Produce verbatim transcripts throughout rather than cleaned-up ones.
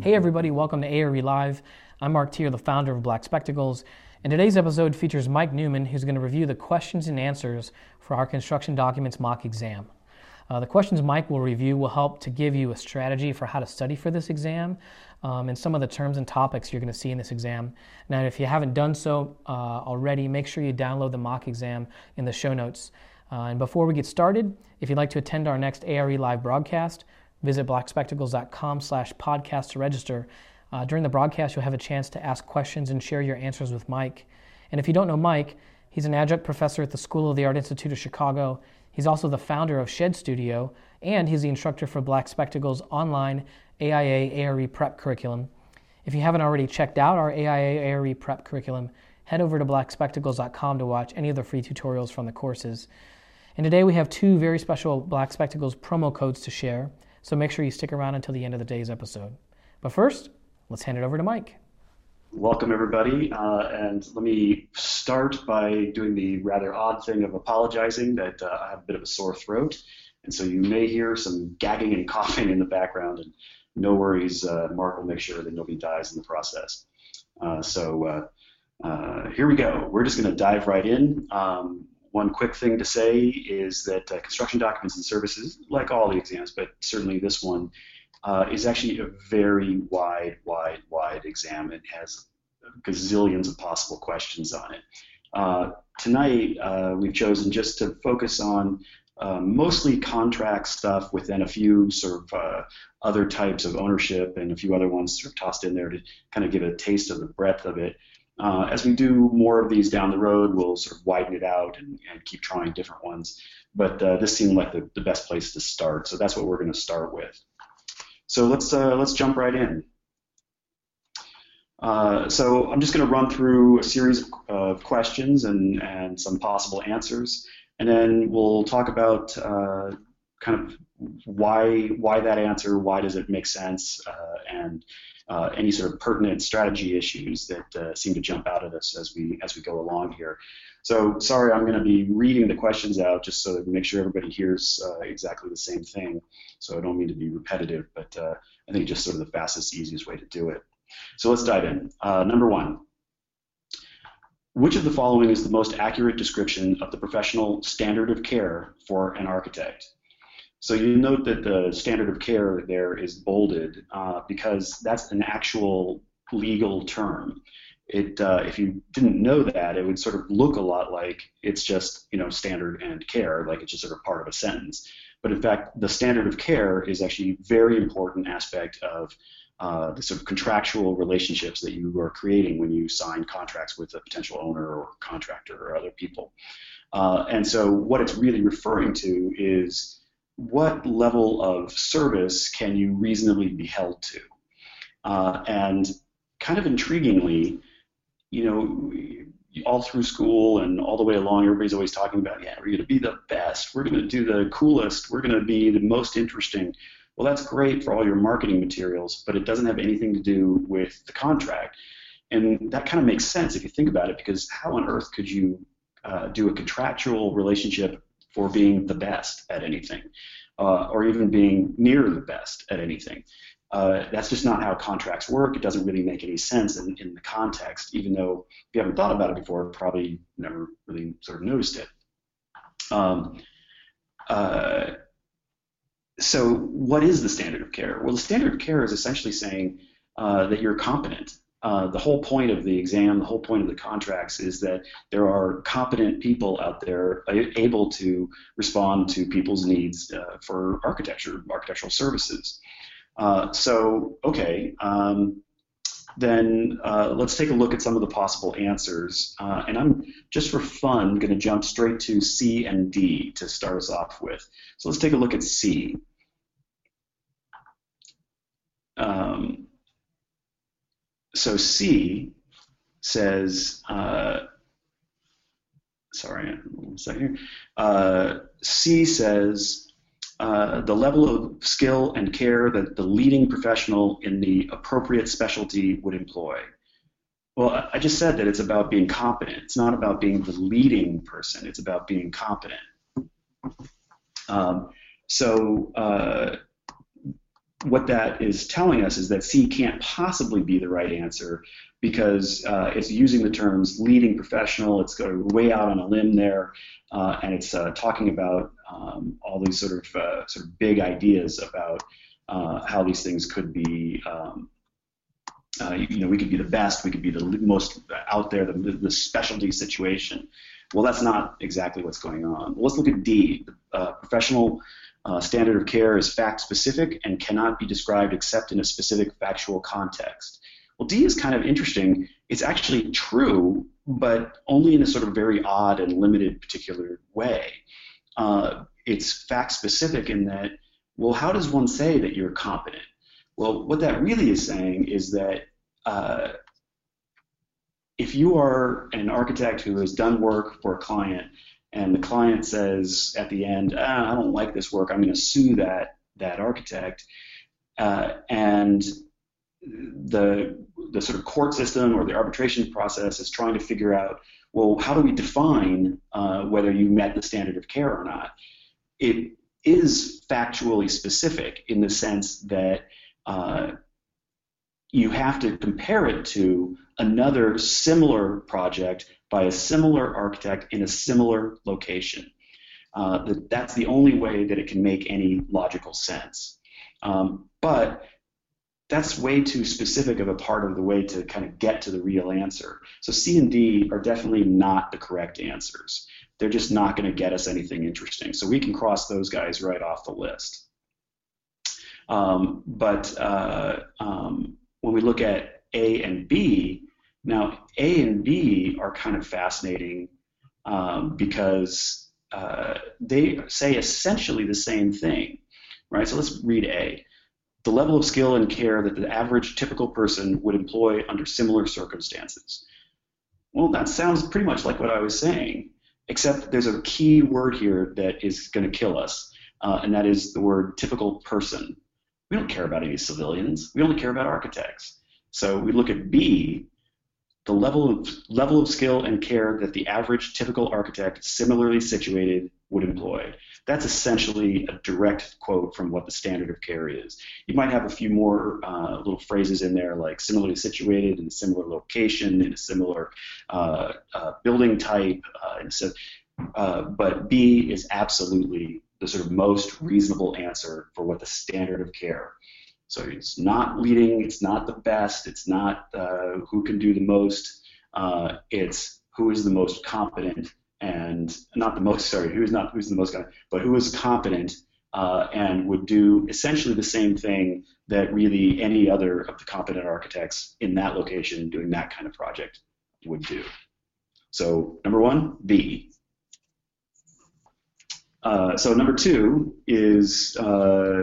Hey everybody, welcome to A I A Live. I'm Mark Tier, the founder of Black Spectacles, and today's episode features Mike Newman, who's going to review the questions and answers for our construction documents mock exam. Uh, the questions Mike will review will help to give you a strategy for how to study for this exam um, and some of the terms and topics you're going to see in this exam. Now, if you haven't done so uh, already, make sure you download the mock exam in the show notes. Uh, and before we get started, if you'd like to attend our next A I A Live broadcast, visit blackspectacles.com slash podcast to register. Uh, during the broadcast, you'll have a chance to ask questions and share your answers with Mike. And if you don't know Mike, he's an adjunct professor at the School of the Art Institute of Chicago. He's also the founder of Shed Studio, and he's the instructor for Black Spectacles' online A I A A R E Prep curriculum. If you haven't already checked out our A I A A R E Prep curriculum, head over to black spectacles dot com to watch any of the free tutorials from the courses. And today we have two very special Black Spectacles promo codes to share. So make sure you stick around until the end of the day's episode. But first, let's hand it over to Mike. Welcome, everybody. Uh, and let me start by doing the rather odd thing of apologizing that uh, I have a bit of a sore throat. And so you may hear some gagging and coughing in the background. And no worries, uh, Mark will make sure that nobody dies in the process. Uh, so uh, uh, here we go. We're just going to dive right in. Um, One quick thing to say is that uh, construction documents and services, like all the exams, but certainly this one, uh, is actually a very wide, wide, wide exam. It has gazillions of possible questions on it. Uh, tonight, uh, we've chosen just to focus on uh, mostly contract stuff within a few sort of uh, other types of ownership and a few other ones sort of tossed in there to kind of give a taste of the breadth of it. Uh, as we do more of these down the road, we'll sort of widen it out and, and keep trying different ones. But uh, this seemed like the, the best place to start, so that's what we're going to start with. So let's uh, let's jump right in. Uh, so I'm just going to run through a series of questions and, and some possible answers, and then we'll talk about uh, kind of why why that answer, why does it make sense, uh, and Uh, any sort of pertinent strategy issues that uh, seem to jump out at us as we as we go along here. So sorry, I'm going to be reading the questions out just so that we make sure everybody hears uh, exactly the same thing. So I don't mean to be repetitive, but uh, I think just sort of the fastest, easiest way to do it. So let's dive in. Uh, number one, which of the following is the most accurate description of the professional standard of care for an architect? So you note that the standard of care there is bolded uh, because that's an actual legal term. It, uh, if you didn't know that, it would sort of look a lot like it's just, you know, standard and care, like it's just sort of part of a sentence. But in fact, the standard of care is actually a very important aspect of uh, the sort of contractual relationships that you are creating when you sign contracts with a potential owner or contractor or other people. Uh, and so what it's really referring to is what level of service can you reasonably be held to? Uh, and kind of intriguingly, you know, all through school and all the way along, everybody's always talking about, yeah, we're going to be the best, we're going to do the coolest, we're going to be the most interesting. Well, that's great for all your marketing materials, but it doesn't have anything to do with the contract. And that kind of makes sense if you think about it, because how on earth could you uh, do a contractual relationship for being the best at anything, uh, or even being near the best at anything? Uh, that's just not how contracts work. It doesn't really make any sense in, in the context, even though if you haven't thought about it before, probably never really sort of noticed it. Um, uh, so what is the standard of care? Well, the standard of care is essentially saying uh, that you're competent. Uh, the whole point of the exam, the whole point of the contracts is that there are competent people out there able to respond to people's needs uh, for architecture, architectural services. Uh, so, okay, um, then uh, let's take a look at some of the possible answers. Uh, and I'm, just for fun, going to jump straight to C and D to start us off with. So let's take a look at C. Um, So C says, uh, sorry, one second here. Uh, C says, uh, the level of skill and care that the leading professional in the appropriate specialty would employ. Well, I just said that it's about being competent. It's not about being the leading person. It's about being competent. Um, so uh, what that is telling us is that C can't possibly be the right answer because uh, it's using the terms leading professional, it's going way out on a limb there, uh, and it's uh, talking about um, all these sort of uh, sort of big ideas about uh, how these things could be, um, uh, you know, we could be the best, we could be the most out there, the, the specialty situation. Well, that's not exactly what's going on. Well, let's look at D, uh, professional Uh, standard of care is fact-specific and cannot be described except in a specific factual context. Well, D is kind of interesting. It's actually true, but only in a sort of very odd and limited particular way. Uh, it's fact-specific in that, well, how does one say that you're competent? Well, what that really is saying is that uh, if you are an architect who has done work for a client, and the client says at the end, ah, I don't like this work, I'm going to sue that that architect, uh, and the the sort of court system or the arbitration process is trying to figure out, well, how do we define uh, whether you met the standard of care or not? It is factually specific in the sense that uh, you have to compare it to another similar project by a similar architect in a similar location. Uh, that, that's the only way that it can make any logical sense. Um, but that's way too specific of a part of the way to kind of get to the real answer. So C and D are definitely not the correct answers. They're just not going to get us anything interesting. So we can cross those guys right off the list. Um, but uh, um, when we look at A and B, now, A and B are kind of fascinating um, because uh, they say essentially the same thing, right? So let's read A. The level of skill and care that the average typical person would employ under similar circumstances. Well, that sounds pretty much like what I was saying, except there's a key word here that is going to kill us, uh, and that is the word typical person. We don't care about any civilians. We only care about architects. So we look at B. The level of, level of skill and care that the average typical architect similarly situated would employ. That's essentially a direct quote from what the standard of care is. You might have a few more uh, little phrases in there like similarly situated in a similar location, in a similar uh, uh, building type, uh, and so, uh, but B is absolutely the sort of most reasonable answer for what the standard of care. So it's not leading, it's not the best, it's not uh, who can do the most, uh, it's who is the most competent and, not the most, sorry, who's not, who's the most competent, but who is competent uh, and would do essentially the same thing that really any other of the competent architects in that location doing that kind of project would do. So number one, B. Uh, so number two is uh,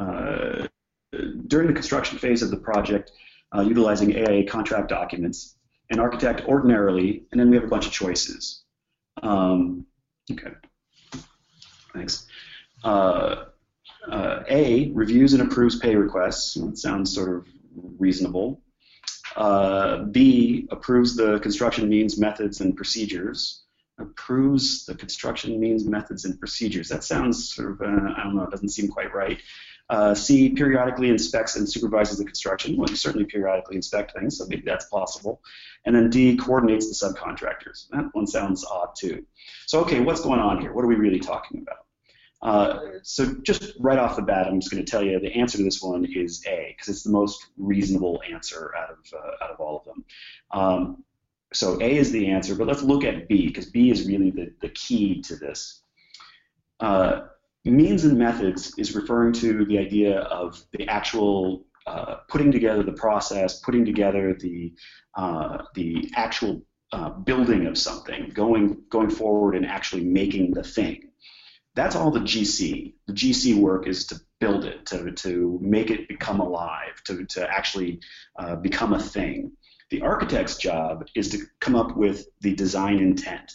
uh, during the construction phase of the project, uh, utilizing A I A contract documents, an architect ordinarily, and then we have a bunch of choices. Um, okay, thanks. Uh, uh, A, reviews and approves pay requests. That sounds sort of reasonable. Uh, B, approves the construction means, methods, and procedures. Approves the construction means, methods, and procedures. That sounds sort of, uh, I don't know, it doesn't seem quite right. Uh, C, periodically inspects and supervises the construction. Well, you certainly periodically inspect things, so maybe that's possible. And then D, coordinates the subcontractors. That one sounds odd, too. So, okay, what's going on here? What are we really talking about? Uh, so just right off the bat, I'm just going to tell you the answer to this one is A, because it's the most reasonable answer out of, uh, out of all of them. Um, so A is the answer, but let's look at B, because B is really the, the key to this. Uh, Means and methods is referring to the idea of the actual uh, putting together the process, putting together the uh, the actual uh, building of something, going going forward and actually making the thing. That's all the G C. The G C work is to build it, to to make it become alive, to to actually uh, become a thing. The architect's job is to come up with the design intent.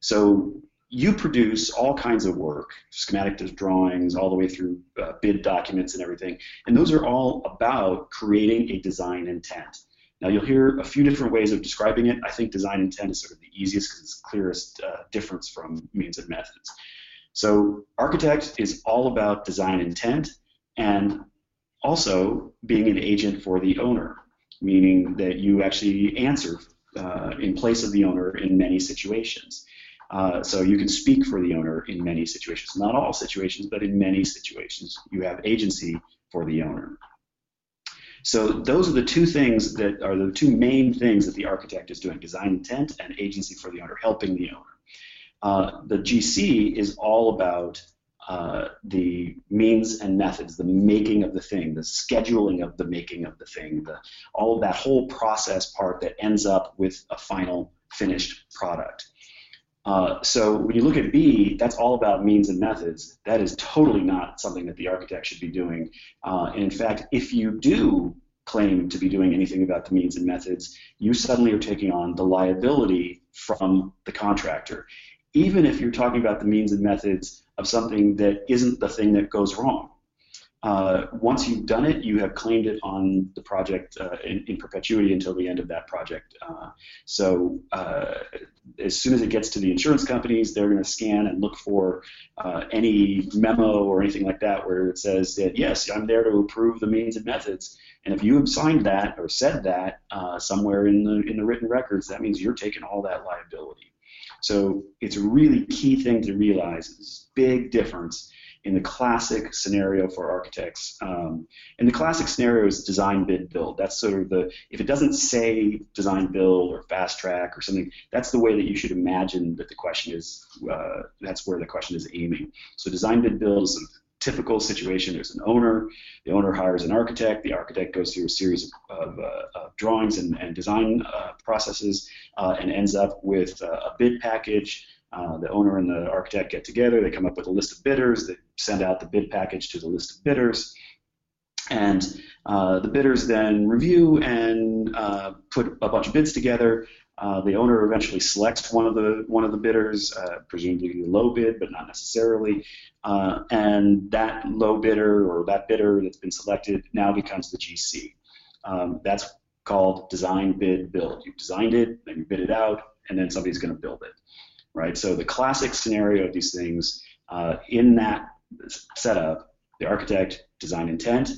So you produce all kinds of work, schematic drawings, all the way through uh, bid documents and everything, and those are all about creating a design intent. Now, you'll hear a few different ways of describing it. I think design intent is sort of the easiest because it's the clearest uh, difference from means and methods. So architect is all about design intent, and also being an agent for the owner, meaning that you actually answer uh, in place of the owner in many situations. Uh, so you can speak for the owner in many situations. Not all situations, but in many situations, you have agency for the owner. So those are the two things that are the two main things that the architect is doing: design intent and agency for the owner, helping the owner. Uh, the G C is all about uh, the means and methods, the making of the thing, the scheduling of the making of the thing, the, all of that whole process part that ends up with a final finished product. Uh, so when you look at B, that's all about means and methods. That is totally not something that the architect should be doing. Uh, and in fact, if you do claim to be doing anything about the means and methods, you suddenly are taking on the liability from the contractor, even if you're talking about the means and methods of something that isn't the thing that goes wrong. Uh, once you've done it, you have claimed it on the project uh, in, in perpetuity until the end of that project. Uh, so uh, as soon as it gets to the insurance companies, they're going to scan and look for uh, any memo or anything like that where it says that, yes, I'm there to approve the means and methods. And if you have signed that or said that uh, somewhere in the, in the written records, that means you're taking all that liability. So it's a really key thing to realize. It's a big difference in the classic scenario for architects. Um, and the classic scenario is design, bid, build. That's sort of the, if it doesn't say design, build, or fast track or something, that's the way that you should imagine that the question is, uh, that's where the question is aiming. So design, bid, build is a typical situation. There's an owner, the owner hires an architect, the architect goes through a series of, of, uh, of drawings and, and design uh, processes uh, and ends up with uh, a bid package. Uh, the owner and the architect get together, they come up with a list of bidders, they send out the bid package to the list of bidders, and uh, the bidders then review and uh, put a bunch of bids together. Uh, the owner eventually selects one of the one of the bidders, uh, presumably a low bid, but not necessarily, uh, and that low bidder or that bidder that's been selected now becomes the G C. Um, that's called design, bid, build. You've designed it, then you bid it out, and then somebody's going to build it. Right? So the classic scenario of these things, uh, in that setup, the architect, design intent,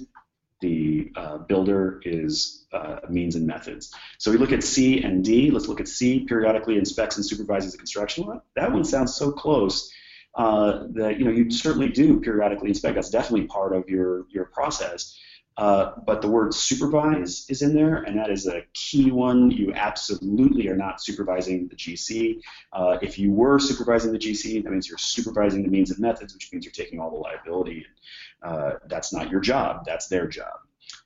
the uh, builder is uh, means and methods. So we look at C and D. Let's look at C, periodically inspects and supervises the construction. Well, that one sounds so close uh, that, you know, you certainly do periodically inspect. That's definitely part of your, your process. Uh, but the word supervise is in there, and that is a key one. You absolutely are not supervising the G C. Uh, if you were supervising the G C, that means you're supervising the means and methods, which means you're taking all the liability. Uh, that's not your job. That's their job.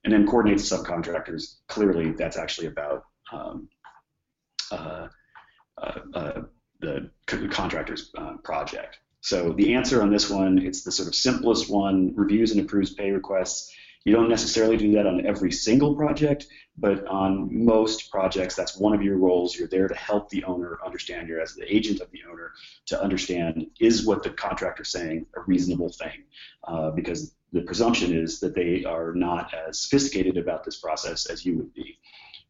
And then coordinate the subcontractors. Clearly, that's actually about um, uh, uh, uh, the contractor's uh, project. So the answer on this one, it's the sort of simplest one, reviews and approves pay requests. You don't necessarily do that on every single project, but on most projects, that's one of your roles. You're there to help the owner understand. You're as the agent of the owner to understand, is what the contractor's saying a reasonable thing? Uh, because the presumption is that they are not as sophisticated about this process as you would be.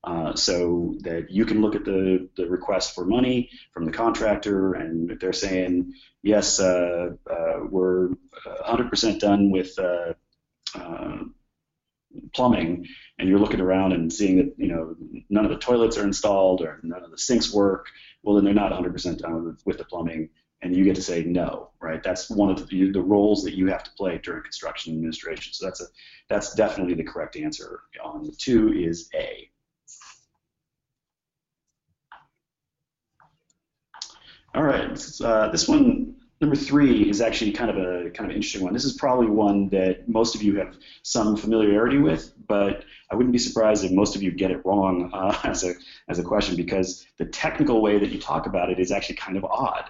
Uh, so that you can look at the, the request for money from the contractor, and if they're saying, yes, uh, uh, we're one hundred percent done with uh, uh, plumbing, and you're looking around and seeing that, you know, none of the toilets are installed or none of the sinks work, well, then they're not one hundred percent done with the plumbing, and you get to say no, right? That's one of the, the roles that you have to play during construction administration. So that's a that's definitely the correct answer on the two is A. All right, uh, this one. Number three is actually kind of a kind of interesting one. This is probably one that most of you have some familiarity with, but I wouldn't be surprised if most of you get it wrong uh, as a as a question, because the technical way that you talk about it is actually kind of odd,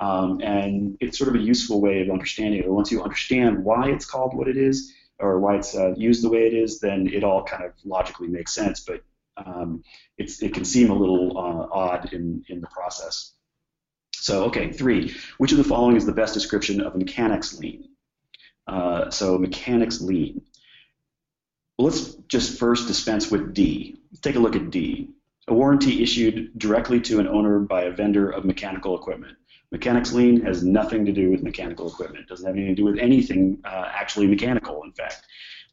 um, and it's sort of a useful way of understanding it. Once you understand why it's called what it is, or why it's uh, used the way it is, then it all kind of logically makes sense. But um, it's it can seem a little uh, odd in in the process. So, okay, three. Which of the following is the best description of a mechanics lien? Uh, so, mechanics lien. Well, let's just first dispense with D. Let's take a look at D. A warranty issued directly to an owner by a vendor of mechanical equipment. Mechanics lien has nothing to do with mechanical equipment. It doesn't have anything to do with anything uh, actually mechanical, in fact.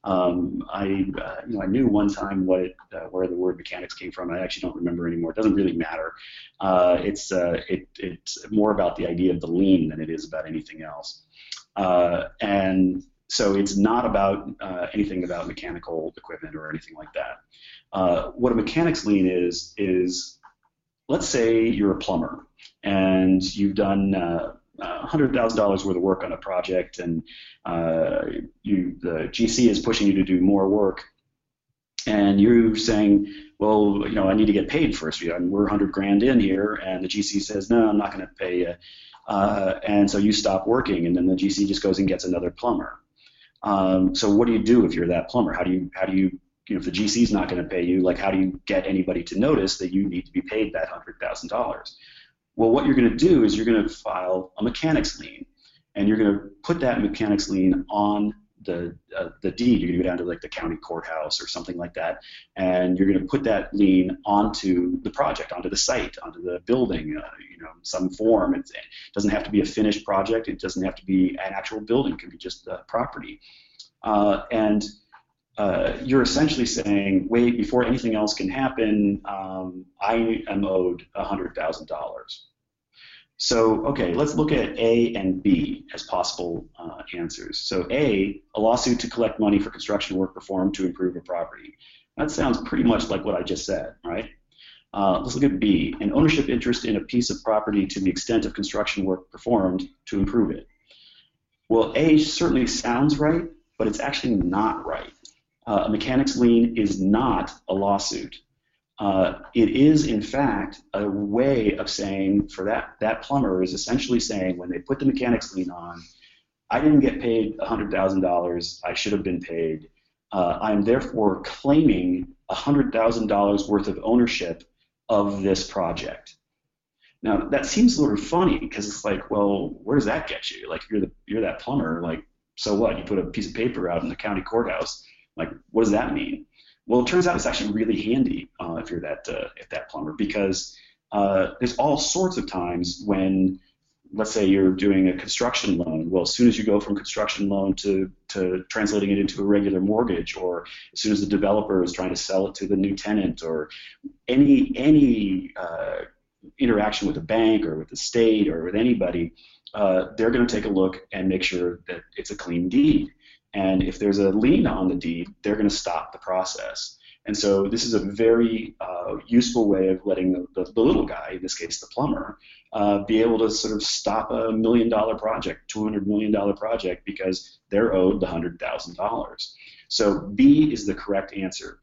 Um, I, uh, you know, I knew one time what it, uh, where the word mechanics came from. And I actually don't remember anymore. It doesn't really matter. Uh, it's uh, it, it's more about the idea of the lean than it is about anything else. Uh, and so it's not about uh, anything about mechanical equipment or anything like that. Uh, what a mechanics lean is is, let's say you're a plumber and you've done Uh, Uh, one hundred thousand dollars worth of work on a project, and uh, you, the G C is pushing you to do more work, and you're saying, well, you know, I need to get paid first. You know, and we're one hundred grand in here, and the G C says, no, I'm not going to pay you. Uh, and so you stop working, and then the G C just goes and gets another plumber. Um, so what do you do if you're that plumber? How do you, how do you, you know, if the G C is not going to pay you, like, how do you get anybody to notice that you need to be paid that one hundred thousand dollars? Well, what you're going to do is you're going to file a mechanics lien, and you're going to put that mechanics lien on the uh, the deed. You're going to go down to like the county courthouse or something like that, and you're going to put that lien onto the project, onto the site, onto the building, uh, you know, some form. It's, it doesn't have to be a finished project. It doesn't have to be an actual building. It can be just uh, property. Uh, and uh, you're essentially saying, wait, before anything else can happen, um, I am owed one hundred thousand dollars. So, okay, let's look at A and B as possible uh, answers. So A, a lawsuit to collect money for construction work performed to improve a property. That sounds pretty much like what I just said, right? Uh, let's look at B, an ownership interest in a piece of property to the extent of construction work performed to improve it. Well, A certainly sounds right, but it's actually not right. Uh, a mechanics lien is not a lawsuit. Uh, it is, in fact, a way of saying, for that, that plumber is essentially saying, when they put the mechanics lien on, I didn't get paid one hundred thousand dollars, I should have been paid. Uh, I'm therefore claiming one hundred thousand dollars worth of ownership of this project. Now, that seems sort of funny, because it's like, well, where does that get you? Like, you're, the, you're that plumber, like, so what? You put a piece of paper out in the county courthouse. Like, what does that mean? Well, it turns out it's actually really handy uh, if you're that uh, if that plumber, because uh, there's all sorts of times when, let's say you're doing a construction loan. Well, as soon as you go from construction loan to, to translating it into a regular mortgage, or as soon as the developer is trying to sell it to the new tenant, or any, any uh, interaction with a bank or with the state or with anybody, uh, they're going to take a look and make sure that it's a clean deed. And if there's a lien on the deed, they're going to stop the process. And so this is a very uh, useful way of letting the, the, the little guy, in this case the plumber, uh, be able to sort of stop a million-dollar project, two hundred million dollar project, because they're owed the one hundred thousand dollars. So B is the correct answer.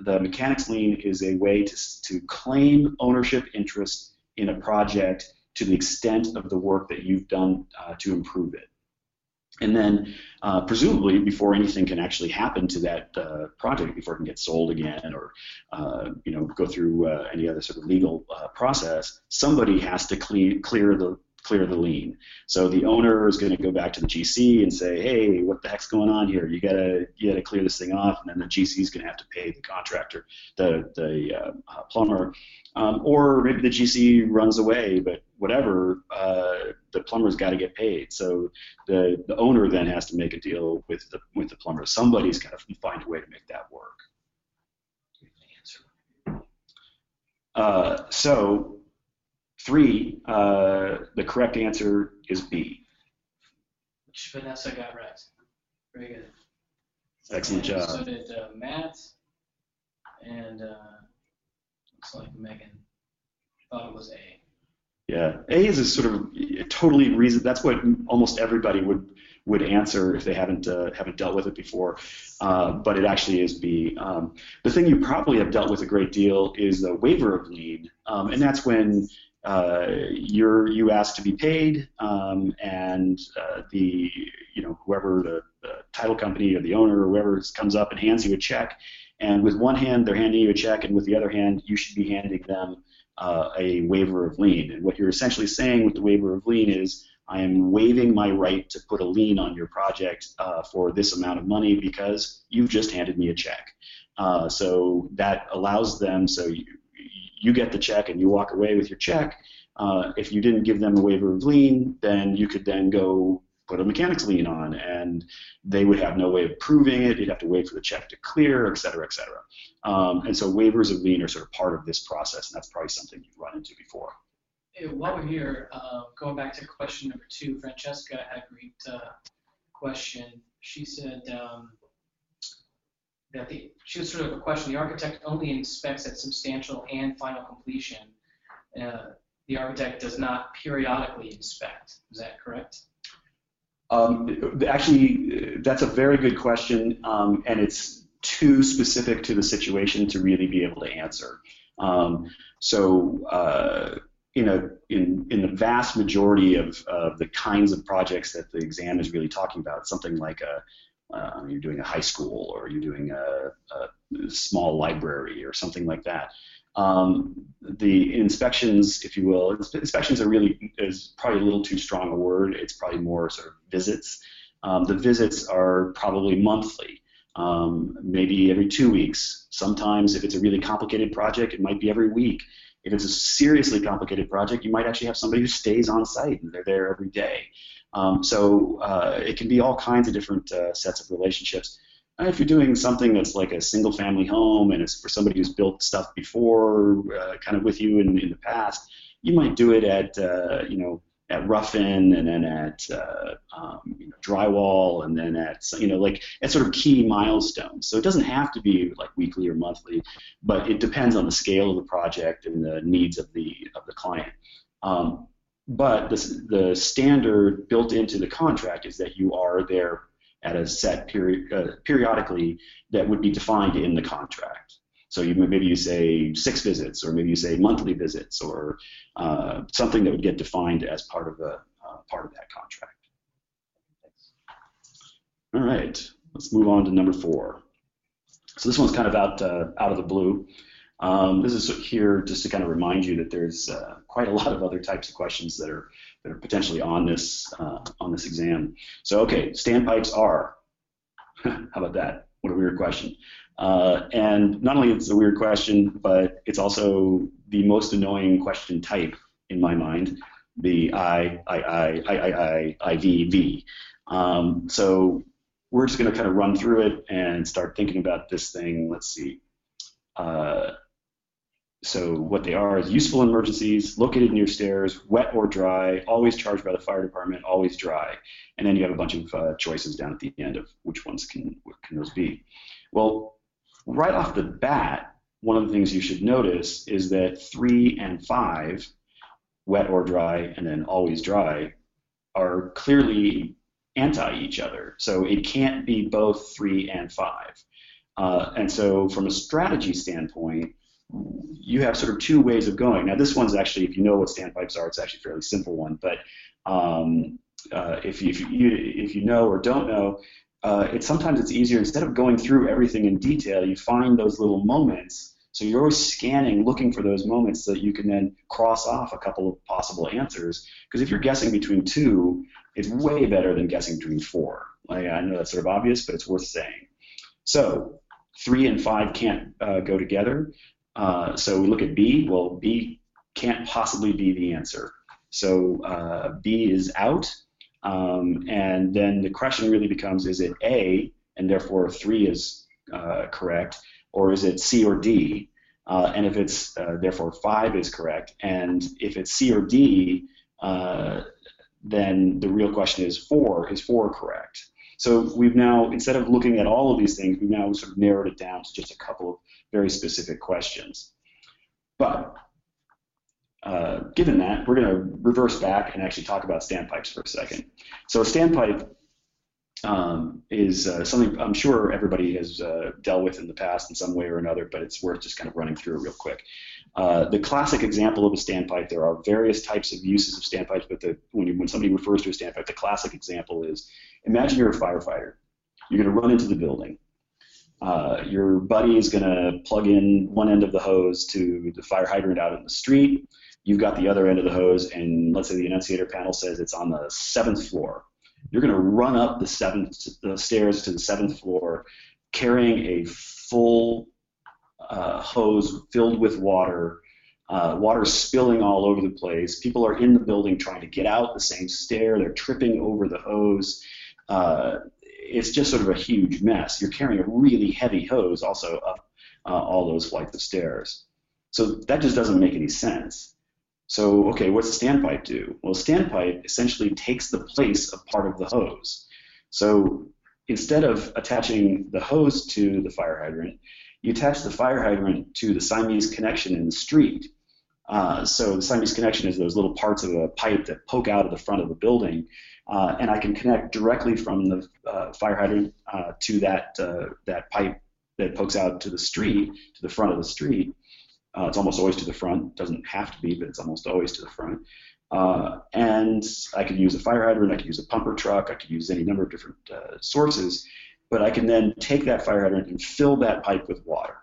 The mechanics lien is a way to, to claim ownership interest in a project to the extent of the work that you've done uh, to improve it. And then, uh, presumably, before anything can actually happen to that uh, project, before it can get sold again, or uh, you know, go through uh, any other sort of legal uh, process, somebody has to clean, clear the clear the lien. So the owner is going to go back to the G C and say, "Hey, what the heck's going on here? You gotta you gotta clear this thing off." And then the G C is going to have to pay the contractor, the the uh, uh, plumber, um, or maybe the G C runs away, but whatever, uh, the plumber's got to get paid. So the, the owner then has to make a deal with the with the plumber. Somebody's got to find a way to make that work. Uh, so three, uh, the correct answer is B. Which Vanessa got right. Very good. Excellent job. So did uh, Matt, and uh, looks like Megan thought it was A. Yeah, A is a sort of a totally reason. That's what almost everybody would would answer if they haven't uh, haven't dealt with it before. Uh, but it actually is B. Um, the thing you probably have dealt with a great deal is the waiver of lien, um, and that's when uh, you're you ask to be paid, um, and uh, the you know whoever the, the title company or the owner or whoever comes up and hands you a check, and with one hand they're handing you a check, and with the other hand you should be handing them Uh, a waiver of lien. And what you're essentially saying with the waiver of lien is, I am waiving my right to put a lien on your project uh, for this amount of money because you've just handed me a check. Uh, so that allows them, so you, you get the check and you walk away with your check. Uh, if you didn't give them a waiver of lien, then you could then go put a mechanics lien on, and they would have no way of proving it. You'd have to wait for the check to clear, et cetera, et cetera. Um, and so waivers of lien are sort of part of this process, and that's probably something you've run into before. Hey, while we're here, uh, going back to question number two, Francesca had a great uh, question. She said um, that the, she was sort of a question, the architect only inspects at substantial and final completion. Uh, the architect does not periodically inspect. Is that correct? Um, actually, that's a very good question, um, and it's too specific to the situation to really be able to answer. Um, so, uh, in, a, in, in the vast majority of, of the kinds of projects that the exam is really talking about, something like a Uh, you're doing a high school, or you're doing a, a small library, or something like that. Um, the inspections, if you will, inspections are really is probably a little too strong a word. It's probably more sort of visits. Um, the visits are probably monthly, um, maybe every two weeks. Sometimes, if it's a really complicated project, it might be every week. If it's a seriously complicated project, you might actually have somebody who stays on site and they're there every day. Um, so uh, it can be all kinds of different uh, sets of relationships. And if you're doing something that's like a single-family home and it's for somebody who's built stuff before, uh, kind of with you in, in the past, you might do it at uh, you know at rough-in, and then at uh, um, you know, drywall, and then at you know like at sort of key milestones. So it doesn't have to be like weekly or monthly, but it depends on the scale of the project and the needs of the of the client. Um, But the, the standard built into the contract is that you are there at a set period uh, periodically that would be defined in the contract. So you, maybe you say six visits, or maybe you say monthly visits, or uh, something that would get defined as part of the uh, part of that contract. All right, let's move on to number four. So this one's kind of out uh, out of the blue. Um, this is here just to kind of remind you that there's uh, quite a lot of other types of questions that are that are potentially on this uh, on this exam. So okay, standpipes are. How about that? What a weird question. Uh, and not only it's a weird question, but it's also the most annoying question type in my mind. The I I I I I I V V. Um, so we're just going to kind of run through it and start thinking about this thing. Let's see. Uh, So what they are is useful in emergencies, located near stairs, wet or dry, always charged by the fire department, always dry. And then you have a bunch of uh, choices down at the end of which ones can, what can those be. Well, right off the bat, one of the things you should notice is that three and five, wet or dry and then always dry, are clearly anti each other. So it can't be both three and five. Uh, and so from a strategy standpoint, you have sort of two ways of going. Now, this one's actually, if you know what standpipes are, it's actually a fairly simple one. But um, uh, if, you, if, you, if you know or don't know, uh, it's sometimes it's easier, instead of going through everything in detail, you find those little moments. So you're always scanning, looking for those moments so that you can then cross off a couple of possible answers. Because if you're guessing between two, it's way better than guessing between four. Like, I know that's sort of obvious, but it's worth saying. So three and five can't uh, go together. Uh, so we look at B. Well, B can't possibly be the answer. So uh, B is out, um, and then the question really becomes: is it A, and therefore three is uh, correct, or is it C or D? Uh, and if it's uh, therefore five is correct, and if it's C or D, uh, then the real question is four. Is four correct? So we've now, instead of looking at all of these things, we've now sort of narrowed it down to just a couple of very specific questions. But uh, given that, we're going to reverse back and actually talk about standpipes for a second. So a standpipe um, is uh, something I'm sure everybody has uh, dealt with in the past in some way or another, but it's worth just kind of running through it real quick. Uh, the classic example of a standpipe, there are various types of uses of standpipes, but the, when, you, when somebody refers to a standpipe, the classic example is, imagine you're a firefighter. You're going to run into the building. Uh, your buddy is going to plug in one end of the hose to the fire hydrant out in the street. You've got the other end of the hose, and let's say the annunciator panel says it's on the seventh floor. You're going to run up the, seventh, the stairs to the seventh floor carrying a full uh, hose filled with water Uh, water's spilling all over the place. People are in the building trying to get out the same stair. They're tripping over the hose. Uh, it's just sort of a huge mess. You're carrying a really heavy hose also up uh, all those flights of stairs. So that just doesn't make any sense. So, okay, what's a standpipe do? Well, a standpipe essentially takes the place of part of the hose. So instead of attaching the hose to the fire hydrant, you attach the fire hydrant to the Siamese connection in the street. Uh, so the Siamese connection is those little parts of a pipe that poke out of the front of a building, uh, and I can connect directly from the uh, fire hydrant uh, to that uh, that pipe that pokes out to the street, to the front of the street. Uh, it's almost always to the front. Doesn't have to be, but it's almost always to the front. Uh, and I could use a fire hydrant. I could use a pumper truck. I could use any number of different uh, sources. But I can then take that fire hydrant and fill that pipe with water.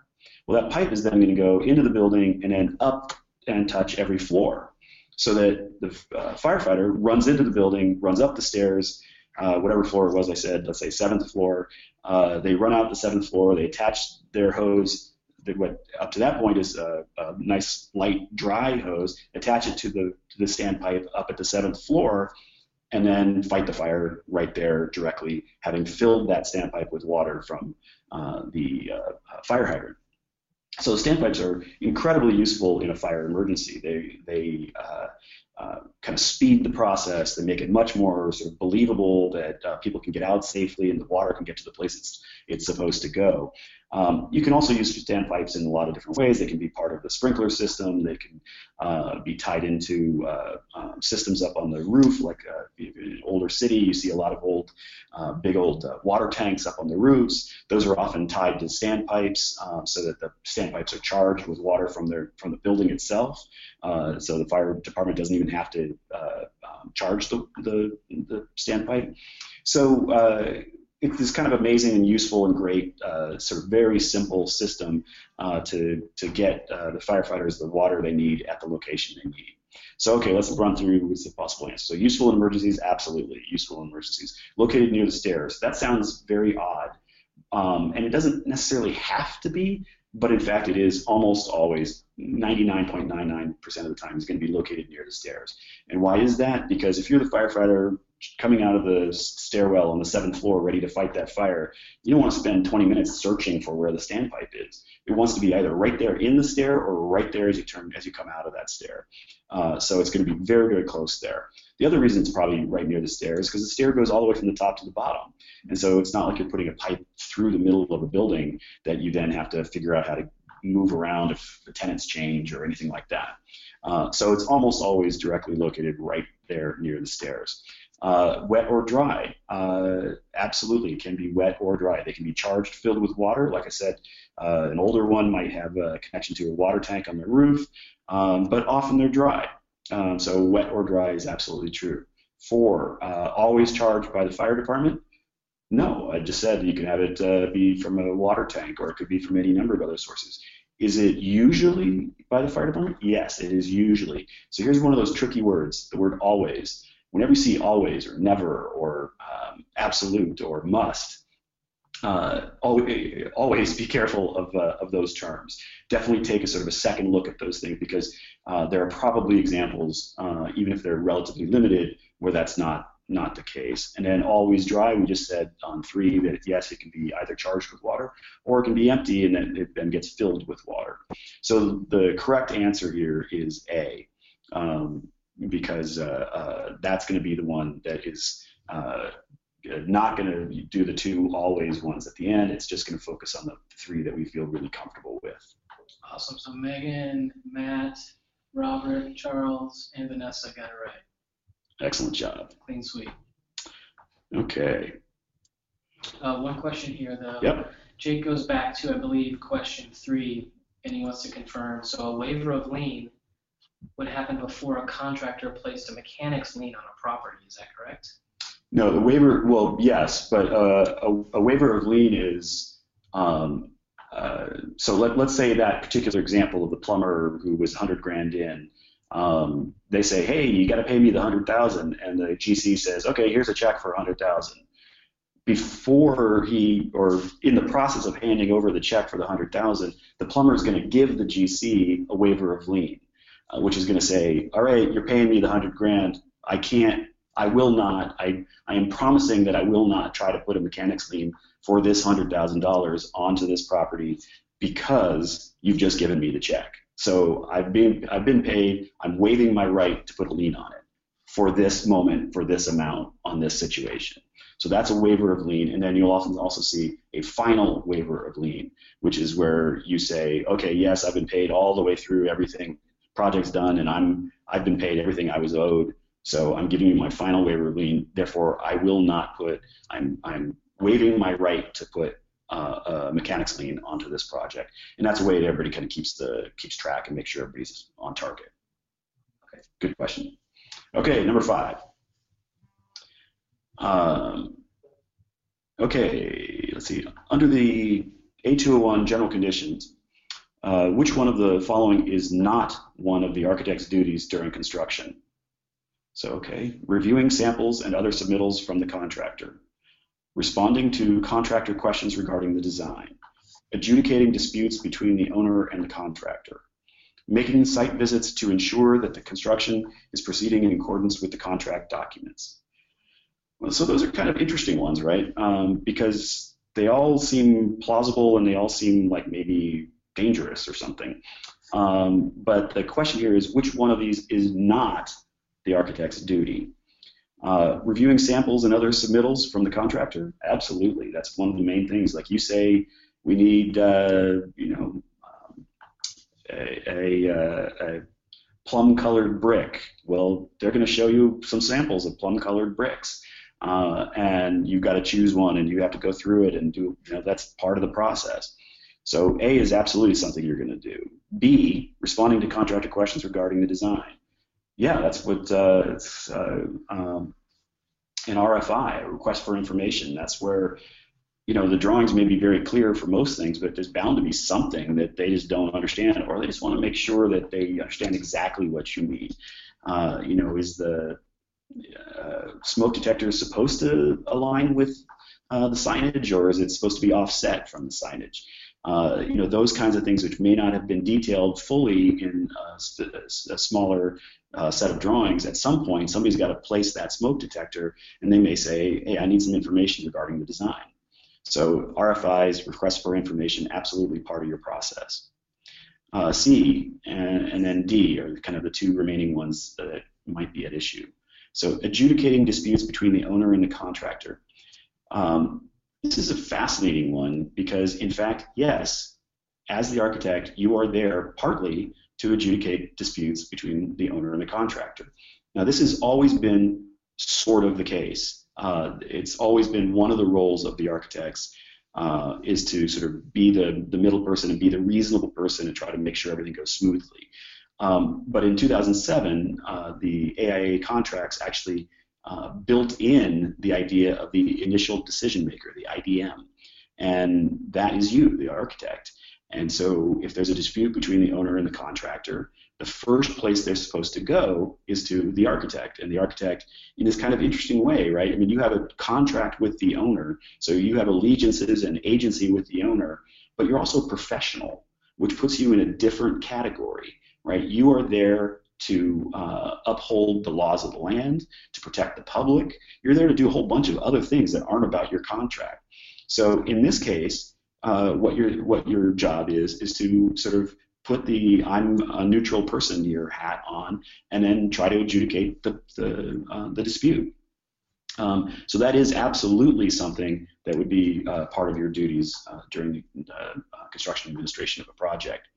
Well, that pipe is then going to go into the building and then up and touch every floor, so that the uh, firefighter runs into the building, runs up the stairs, uh, whatever floor it was I said, let's say seventh floor. Uh, they run out the seventh floor. They attach their hose. They, what up to that point is a, a nice light dry hose. Attach it to the to the standpipe up at the seventh floor, and then fight the fire right there directly, having filled that standpipe with water from uh, the uh, fire hydrant. So standpipes are incredibly useful in a fire emergency. They, they uh, uh, kind of speed the process. They make it much more sort of believable that uh, people can get out safely and the water can get to the place it's, it's supposed to go. Um, you can also use standpipes in a lot of different ways. They can be part of the sprinkler system. They can uh, be tied into uh, um, systems up on the roof. Like uh, in an older city, you see a lot of old, uh, big old uh, water tanks up on the roofs. Those are often tied to standpipes, um, so that the standpipes are charged with water from their from the building itself. Uh, so the fire department doesn't even have to uh, um, charge the, the the standpipe. So. Uh, It's this kind of amazing and useful and great uh, sort of very simple system uh, to, to get uh, the firefighters the water they need at the location they need. So, okay, let's run through what's the possible answer. So useful in emergencies, absolutely, useful in emergencies. Located near the stairs, that sounds very odd, um, and it doesn't necessarily have to be, but in fact it is almost always, ninety-nine point nine nine percent of the time, is going to be located near the stairs. And why is that? Because if you're the firefighter coming out of the stairwell on the seventh floor ready to fight that fire, you don't want to spend twenty minutes searching for where the standpipe is. It wants to be either right there in the stair or right there as you turn as you come out of that stair. Uh, so it's going to be very, very close there. The other reason it's probably right near the stair is because the stair goes all the way from the top to the bottom. And so it's not like you're putting a pipe through the middle of a building that you then have to figure out how to move around if the tenants change or anything like that. Uh, so it's almost always directly located right there near the stairs. Uh, wet or dry, uh, absolutely, it can be wet or dry. They can be charged, filled with water. Like I said, uh, an older one might have a connection to a water tank on the roof, um, but often they're dry. Um, so wet or dry is absolutely true. Four, uh, always charged by the fire department? No, I just said you can have it uh, be from a water tank, or it could be from any number of other sources. Is it usually by the fire department? Yes, it is usually. So here's one of those tricky words, the word always. Whenever you see always or never or um, absolute or must, uh, always, always be careful of, uh, of those terms. Definitely take a sort of a second look at those things, because uh, there are probably examples, uh, even if they're relatively limited, where that's not not the case. And then always dry, we just said on three that yes, it can be either charged with water or it can be empty and then it then gets filled with water. So the correct answer here is A. Um, because uh, uh, that's going to be the one that is uh, not going to do the two always ones at the end. It's just going to focus on the three that we feel really comfortable with. Awesome. So Megan, Matt, Robert, Charles, and Vanessa got it right. Excellent job. Clean sweep. Okay. Uh, one question here, though. Yep. Jake goes back to, I believe, question three, and he wants to confirm. So a waiver of lien would happen before a contractor placed a mechanic's lien on a property. Is that correct? No, the waiver, well, yes, but uh, a, a waiver of lien is, um, uh, so let, let's say that particular example of the plumber who was one hundred grand in, um, they say, hey, you got to pay me the one hundred thousand, and the G C says, okay, here's a check for one hundred thousand. Before he, or in the process of handing over the check for the one hundred thousand, the plumber is going to give the G C a waiver of lien. uh, which is going to say, all right, you're paying me the hundred grand. I can't, I will not, I, I am promising that I will not try to put a mechanics lien for this one hundred thousand dollars onto this property because you've just given me the check. So I've been, I've been paid, I'm waiving my right to put a lien on it for this moment, for this amount, on this situation. So that's a waiver of lien, and then you'll often also see a final waiver of lien, which is where you say, okay, yes, I've been paid all the way through everything, project's done, and I'm, I've been paid everything I was owed, so I'm giving you my final waiver of lien, therefore I will not put, I'm, I'm waiving my right to put uh, a mechanics lien onto this project. And that's a way that everybody kind of keeps, the, keeps track and makes sure everybody's on target. Okay, good question. Okay, number five. Um, okay, let's see. Under the A two oh one general conditions, uh, which one of the following is not one of the architect's duties during construction? So, okay, reviewing samples and other submittals from the contractor, responding to contractor questions regarding the design, adjudicating disputes between the owner and the contractor, making site visits to ensure that the construction is proceeding in accordance with the contract documents. Well, so those are kind of interesting ones, right? Um, because they all seem plausible and they all seem like maybe dangerous or something. Um, but the question here is, which one of these is not the architect's duty? Uh, reviewing samples and other submittals from the contractor? Absolutely. That's one of the main things. Like you say, we need, uh, you know, A, a, a plum-colored brick. Well, they're going to show you some samples of plum-colored bricks, uh, and you've got to choose one, and you have to go through it and do. You know, that's part of the process. So, A is absolutely something you're going to do. B, responding to contractor questions regarding the design. Yeah, that's what uh, it's uh, um, an R F I, a request for information. That's where. You know, the drawings may be very clear for most things, but there's bound to be something that they just don't understand, or they just want to make sure that they understand exactly what you need. Uh, you know, is the uh, smoke detector supposed to align with uh, the signage, or is it supposed to be offset from the signage? Uh, you know, those kinds of things which may not have been detailed fully in a, a smaller uh, set of drawings. At some point, somebody's got to place that smoke detector, and they may say, hey, I need some information regarding the design. So R F Is, requests for information, absolutely part of your process. Uh, C and, and then D are kind of the two remaining ones that might be at issue. So adjudicating disputes between the owner and the contractor. Um, this is a fascinating one because, in fact, yes, as the architect, you are there partly to adjudicate disputes between the owner and the contractor. Now, this has always been sort of the case. Uh, it's always been one of the roles of the architects uh, is to sort of be the, the middle person and be the reasonable person and try to make sure everything goes smoothly. Um, but in two thousand seven, uh, the A I A contracts actually uh, built in the idea of the initial decision maker, the I D M, and that is you, the architect. And so if there's a dispute between the owner and the contractor, the first place they're supposed to go is to the architect, and the architect in this kind of interesting way, right? I mean, you have a contract with the owner, so you have allegiances and agency with the owner, but you're also professional, which puts you in a different category, right? You are there to uh, uphold the laws of the land, to protect the public. You're there to do a whole bunch of other things that aren't about your contract. So in this case, Uh, what your what your job is is to sort of put the I'm a neutral person your hat on, and then try to adjudicate the the, uh, the dispute. Um, so that is absolutely something that would be uh, part of your duties uh, during the uh, construction administration of a project.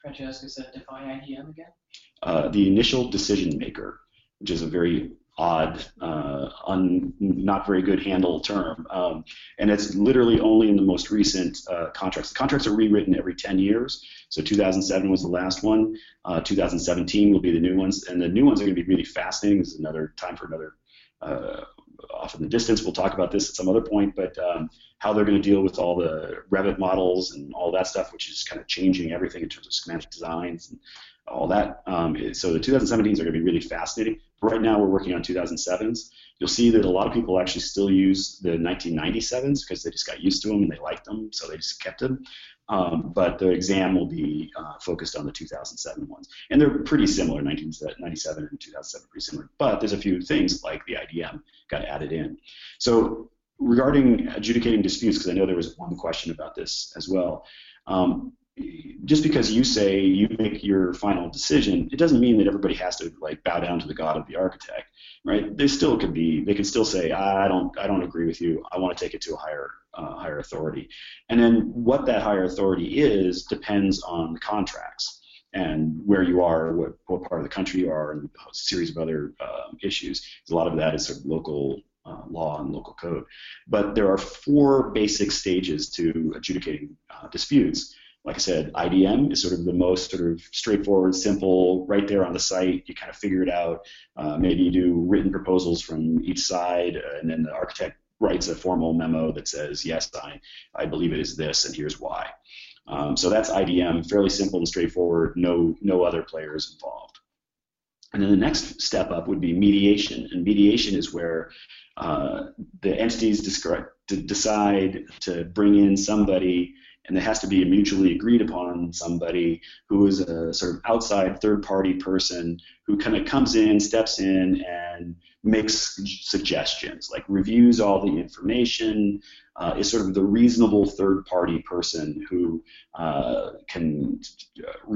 Francesca said, define I D M again. Uh, the initial decision maker, which is a very odd, uh, un, not very good handle term, um, and it's literally only in the most recent uh, contracts. The contracts are rewritten every ten years, so two thousand seven was the last one, uh, two thousand seventeen will be the new ones, and the new ones are going to be really fascinating. This is another time for another, uh, off in the distance, we'll talk about this at some other point, but um, how they're going to deal with all the Revit models and all that stuff, which is kind of changing everything in terms of schematic designs and all that. Um, so the two thousand seventeens are going to be really fascinating. Right now we're working on two thousand sevens. You'll see that a lot of people actually still use the nineteen ninety-sevens because they just got used to them and they liked them, so they just kept them. Um, but the exam will be uh, focused on the two thousand seven ones. And they're pretty similar, nineteen ninety-seven and two thousand seven, pretty similar. But there's a few things like the I D M got added in. So regarding adjudicating disputes, because I know there was one question about this as well, um, just because you say you make your final decision, it doesn't mean that everybody has to like bow down to the god of the architect, right? They still could be, they can still say, I don't, I don't agree with you. I want to take it to a higher, uh, higher authority. And then what that higher authority is depends on the contracts and where you are, what, what part of the country you are, and a series of other uh, issues. A lot of that is sort of local Uh, law and local code. But there are four basic stages to adjudicating uh, disputes. Like I said, I D M is sort of the most sort of straightforward, simple, right there on the site. You kind of figure it out. Uh, maybe you do written proposals from each side, uh, and then the architect writes a formal memo that says, yes, I, I believe it is this, and here's why. Um, so that's I D M, fairly simple and straightforward, no, no other players involved. And then the next step up would be mediation, and mediation is where Uh, the entities to decide to bring in somebody, and there has to be a mutually agreed upon somebody who is a sort of outside third-party person who kind of comes in, steps in, and makes suggestions, like reviews all the information, uh, is sort of the reasonable third-party person who uh, can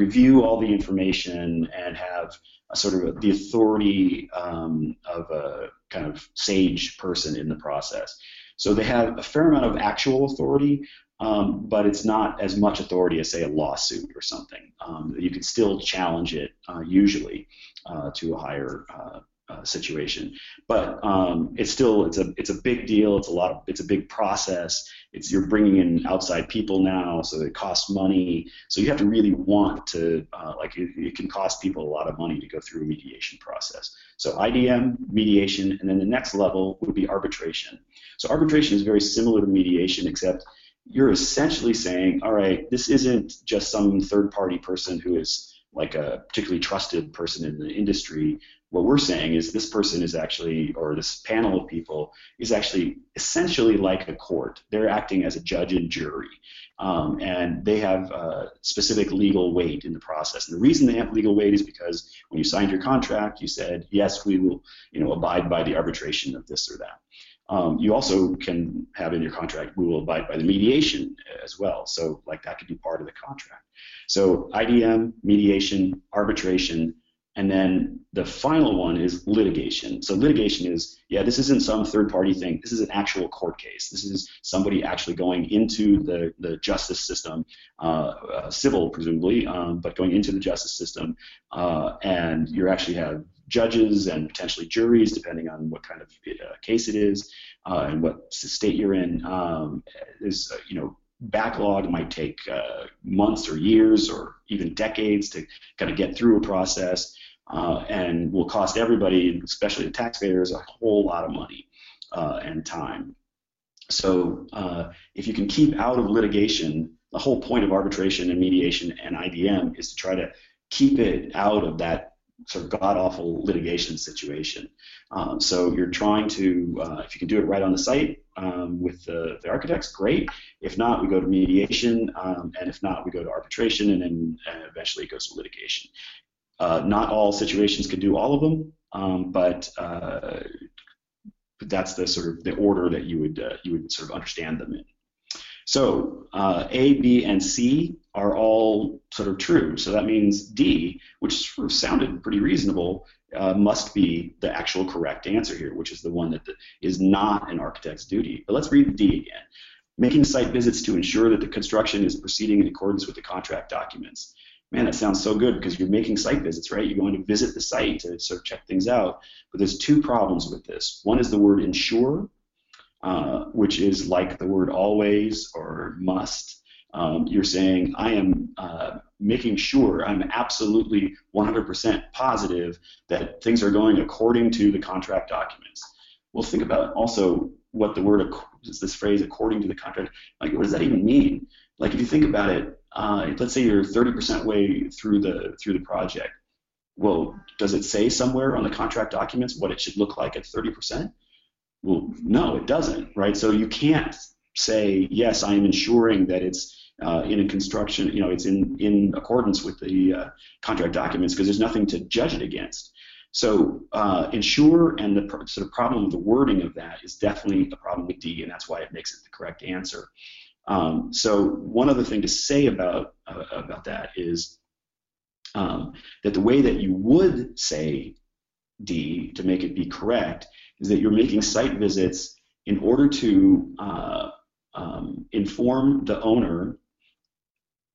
review all the information and have a sort of a, the authority um, of a kind of sage person in the process. So they have a fair amount of actual authority, um, but it's not as much authority as, say, a lawsuit or something. Um, you can still challenge it, uh, usually, uh, to a higher uh, uh, situation. But um, it's still it's a it's a big deal. It's a lot of it's a big process. It's you're bringing in outside people now, so it costs money. So you have to really want to uh, like it, it can cost people a lot of money to go through a mediation process. So I D M, mediation, and then the next level would be arbitration. So arbitration is very similar to mediation, except you're essentially saying, all right, this isn't just some third-party person who is like a particularly trusted person in the industry. What we're saying is this person is actually, or this panel of people, is actually essentially like a court. They're acting as a judge and jury, um, and they have uh, specific legal weight in the process. And the reason they have legal weight is because when you signed your contract, you said, yes, we will, you know, abide by the arbitration of this or that. Um, you also can have in your contract, we will abide by the mediation as well. So, like, that could be part of the contract. So, I D M, mediation, arbitration, and then the final one is litigation. So, litigation is, yeah, this isn't some third-party thing. This is an actual court case. This is somebody actually going into the, the justice system, uh, uh, civil, presumably, um, but going into the justice system, uh, and you actually have judges and potentially juries, depending on what kind of uh, case it is uh, and what state you're in. Um, is uh, you know, backlog might take uh, months or years or even decades to kind of get through a process, uh, and will cost everybody, especially the taxpayers, a whole lot of money uh, and time. So uh, if you can keep out of litigation, the whole point of arbitration and mediation and I D M is to try to keep it out of that sort of god-awful litigation situation. Um, so you're trying to, uh, if you can do it right on the site um, with the, the architects, great. If not, we go to mediation, um, and if not, we go to arbitration, and then uh, eventually it goes to litigation. Uh, not all situations can do all of them, um, but uh, that's the sort of the order that you would, uh, you would sort of understand them in. So uh, A, B, and C are all sort of true. So that means D, which sort of sounded pretty reasonable, uh, must be the actual correct answer here, which is the one that the, is not an architect's duty. But let's read D again. Making site visits to ensure that the construction is proceeding in accordance with the contract documents. Man, that sounds so good because you're making site visits, right? You're going to visit the site to sort of check things out. But there's two problems with this. One is the word ensure, Uh, which is like the word always or must. Um, you're saying, I am uh, making sure, I'm absolutely one hundred percent positive that things are going according to the contract documents. Well, think about also what the word, this phrase, according to the contract, like what does that even mean? Like if you think about it, uh, let's say you're thirty percent way through the through the project. Well, does it say somewhere on the contract documents what it should look like at thirty percent? Well, no, it doesn't, right? So you can't say, yes, I am ensuring that it's uh, in a construction, you know, it's in, in accordance with the uh, contract documents, because there's nothing to judge it against. So uh, ensure and the pr sort of problem with the wording of that is definitely a problem with D, and that's why it makes it the correct answer. Um, so one other thing to say about, uh, about that is um, that the way that you would say D to make it be correct is that you're making site visits in order to uh, um, inform the owner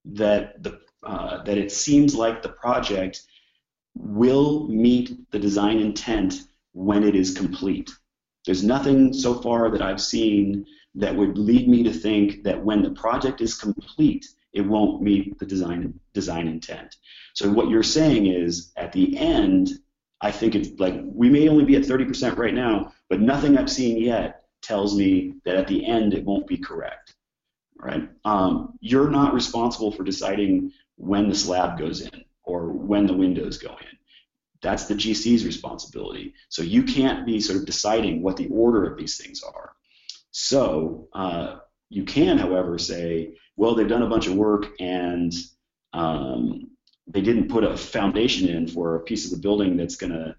that the uh, that it seems like the project will meet the design intent when it is complete. There's nothing so far that I've seen that would lead me to think that when the project is complete, it won't meet the design design intent. So what you're saying is, at the end, I think it's like, we may only be at thirty percent right now, but nothing I've seen yet tells me that at the end it won't be correct. Right? Um, you're not responsible for deciding when the slab goes in or when the windows go in. That's the G C's responsibility. So you can't be sort of deciding what the order of these things are. So uh, you can, however, say, well, they've done a bunch of work and um, they didn't put a foundation in for a piece of the building that's going to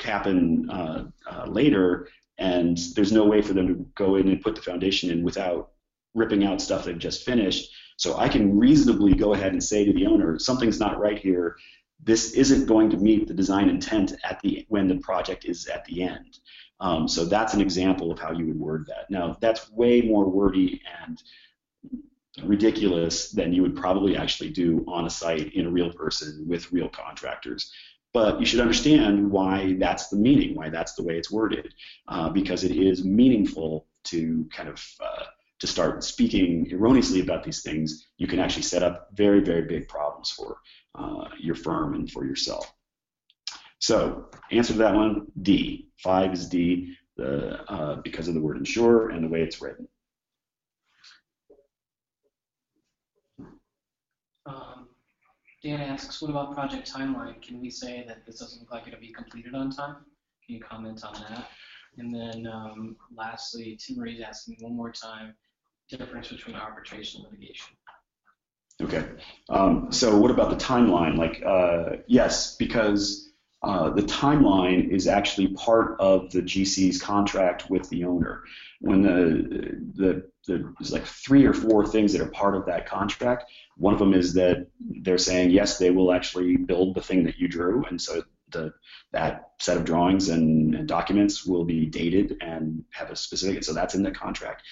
happen uh, uh, later, and there's no way for them to go in and put the foundation in without ripping out stuff they've just finished. So I can reasonably go ahead and say to the owner, something's not right here. This isn't going to meet the design intent at the when the project is at the end. Um, so that's an example of how you would word that. Now, that's way more wordy and ridiculous than you would probably actually do on a site in a real person with real contractors. But you should understand why that's the meaning, why that's the way it's worded, uh, because it is meaningful to kind of uh, to start speaking erroneously about these things. You can actually set up very, very big problems for uh, your firm and for yourself. So answer to that one, D. Five is D the, uh, because of the word ensure and the way it's written. Um, Dan asks, what about project timeline? Can we say that this doesn't look like it'll be completed on time? Can you comment on that? And then um, lastly, Tim Murray's asking one more time, difference between arbitration and litigation. Okay. Um, so what about the timeline? Like, uh, yes, because uh, the timeline is actually part of the G C's contract with the owner. When the, the, the there's like three or four things that are part of that contract. One of them is that they're saying, yes, they will actually build the thing that you drew, and so the, that set of drawings and, and documents will be dated and have a specific, so that's in the contract.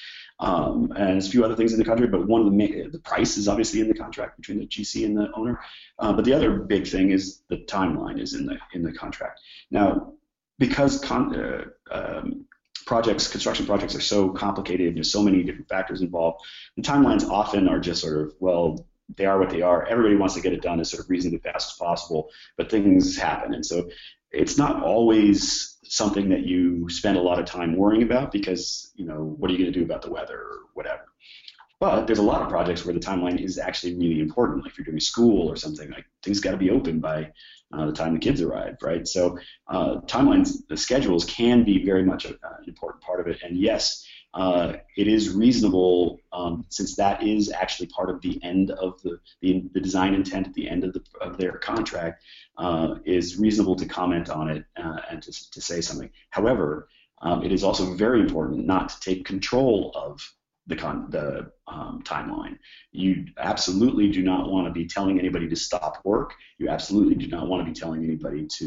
Um, and there's a few other things in the contract, but one of the, the price is obviously in the contract between the G C and the owner, uh, but the other big thing is the timeline is in the, in the contract. Now, because con uh, um, projects, construction projects are so complicated, there's so many different factors involved, the timelines often are just sort of, well, they are what they are. Everybody wants to get it done as sort of reasonably fast as possible, but things happen. And so it's not always something that you spend a lot of time worrying about because, you know, what are you going to do about the weather or whatever. But there's a lot of projects where the timeline is actually really important. Like if you're doing school or something, like things got to be open by uh, the time the kids arrive, right? So uh, timelines, the schedules can be very much a, an important part of it. And yes, Uh, it is reasonable, um, since that is actually part of the end of the, the, the design intent at the end of, the, of their contract, uh, is reasonable to comment on it uh, and to, to say something. However, um, it is also very important not to take control of the, con the um, timeline. You absolutely do not want to be telling anybody to stop work. You absolutely do not want to be telling anybody to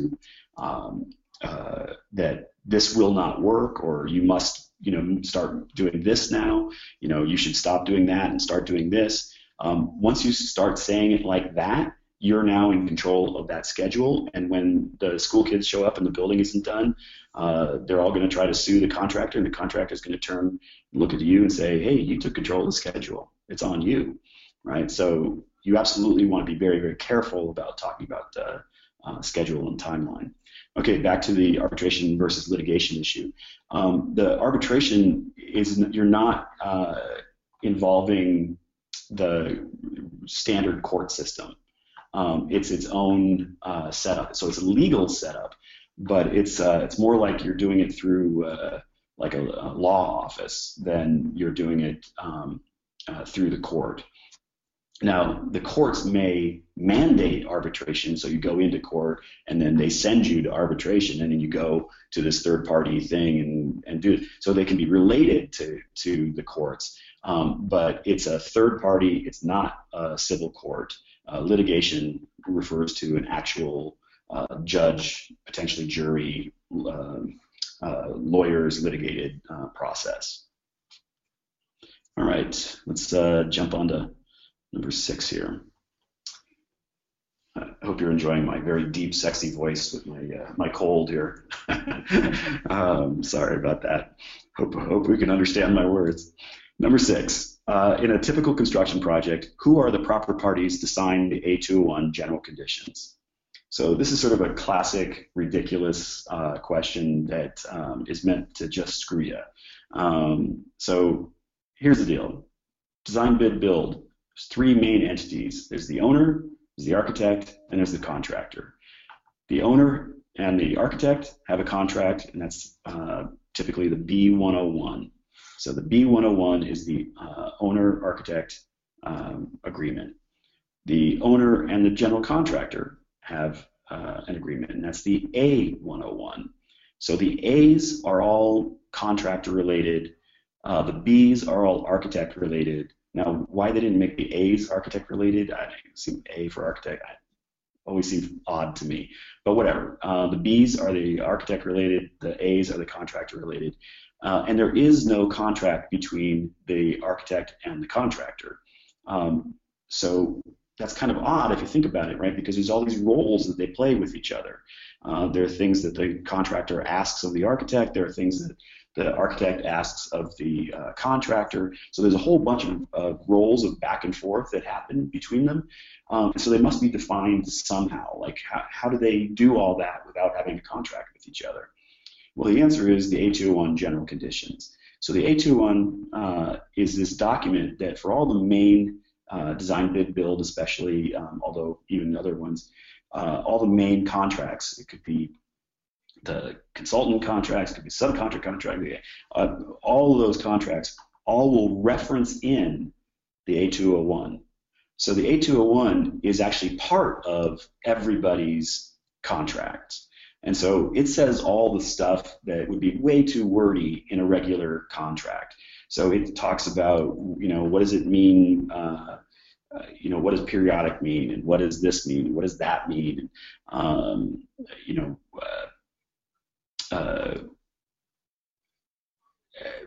um, uh, that this will not work or you must, you know, start doing this now, you know, you should stop doing that and start doing this. Um, once you start saying it like that, you're now in control of that schedule, and when the school kids show up and the building isn't done, uh, they're all going to try to sue the contractor, and the contractor is going to turn, look at you and say, hey, you took control of the schedule. It's on you, right? So you absolutely want to be very, very careful about talking about uh, uh, schedule and timeline. Okay, back to the arbitration versus litigation issue. Um, the arbitration is, you're not uh, involving the standard court system. Um, it's its own uh, setup, so it's a legal setup, but it's uh, it's more like you're doing it through uh, like a, a law office than you're doing it um, uh, through the court. Now, the courts may mandate arbitration, so you go into court and then they send you to arbitration, and then you go to this third-party thing and, and do it. So they can be related to, to the courts, um, but it's a third-party, it's not a civil court. Uh, litigation refers to an actual uh, judge, potentially jury, uh, uh, lawyers, litigated uh, process. All right, let's uh, jump on to number six here. I hope you're enjoying my very deep, sexy voice with my uh, my cold here. um, sorry about that. Hope hope we can understand my words. Number six. Uh, in a typical construction project, who are the proper parties to sign the A two oh one general conditions? So this is sort of a classic, ridiculous uh, question that um, is meant to just screw you. Um, so here's the deal: design, bid, build. There's three main entities. There's the owner, there's the architect, and there's the contractor. The owner and the architect have a contract, and that's uh, typically the B one oh one. So the B one oh one is the uh, owner-architect um, agreement. The owner and the general contractor have uh, an agreement, and that's the A one oh one. So the A's are all contractor-related. Uh, the B's are all architect-related. Now, why they didn't make the A's architect-related, I didn't see A for architect, I always seems odd to me, but whatever. Uh, the B's are the architect-related, the A's are the contractor-related, uh, and there is no contract between the architect and the contractor. Um, so that's kind of odd if you think about it, right, because there's all these roles that they play with each other. Uh, there are things that the contractor asks of the architect, there are things that the architect asks of the uh, contractor. So there's a whole bunch of uh, roles of back and forth that happen between them. Um, so they must be defined somehow. Like, how, how do they do all that without having a contract with each other? Well, the answer is the A two oh one general conditions. So the A two oh one uh, is this document that for all the main uh, design, bid, build, especially, um, although even other ones, uh, all the main contracts, it could be the consultant contracts, could be subcontract contracts, uh, all of those contracts, all will reference in the A two oh one. So the A two oh one is actually part of everybody's contract. And so it says all the stuff that would be way too wordy in a regular contract. So it talks about, you know, what does it mean, uh, Uh, you know, what does periodic mean, and what does this mean, what does that mean, um, you know, uh, uh,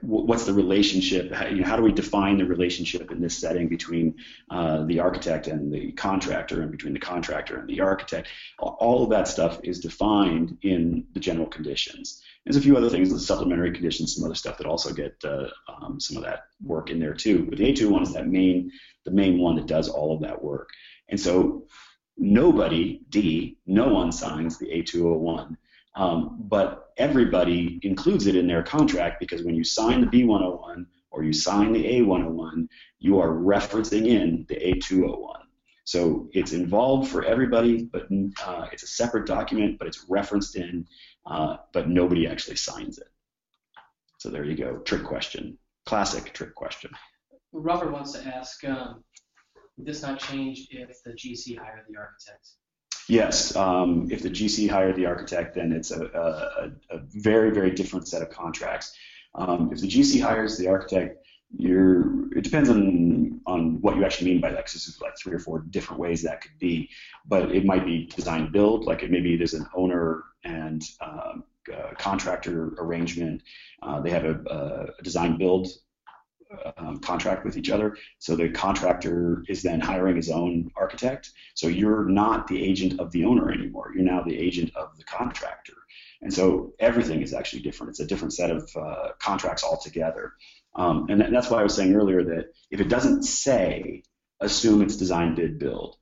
what's the relationship, how, you know, how do we define the relationship in this setting between uh, the architect and the contractor, and between the contractor and the architect. All of that stuff is defined in the general conditions. There's a few other things, the supplementary conditions, some other stuff that also get uh, um, some of that work in there too, but the A two oh one is that main the main one that does all of that work. And so nobody, D, no one signs the A two oh one, um, but everybody includes it in their contract, because when you sign the B one oh one or you sign the A one oh one, you are referencing in the A two oh one. So it's involved for everybody, but uh, it's a separate document, but it's referenced in, uh, but nobody actually signs it. So there you go, trick question, classic trick question. Robert wants to ask, um, would this not change if the G C hired the architect? Yes, um, if the G C hired the architect, then it's a, a, a very, very different set of contracts. Um, if the G C hires the architect, you're, it depends on, on what you actually mean by that, because there's like three or four different ways that could be, but it might be design build, like it maybe there's an owner and um, uh, contractor arrangement, uh, they have a, a design build Um, contract with each other, so the contractor is then hiring his own architect, so you're not the agent of the owner anymore, you're now the agent of the contractor, and so everything is actually different. It's a different set of uh, contracts altogether, um, and th that's why I was saying earlier that if it doesn't say, assume it's design, bid, build.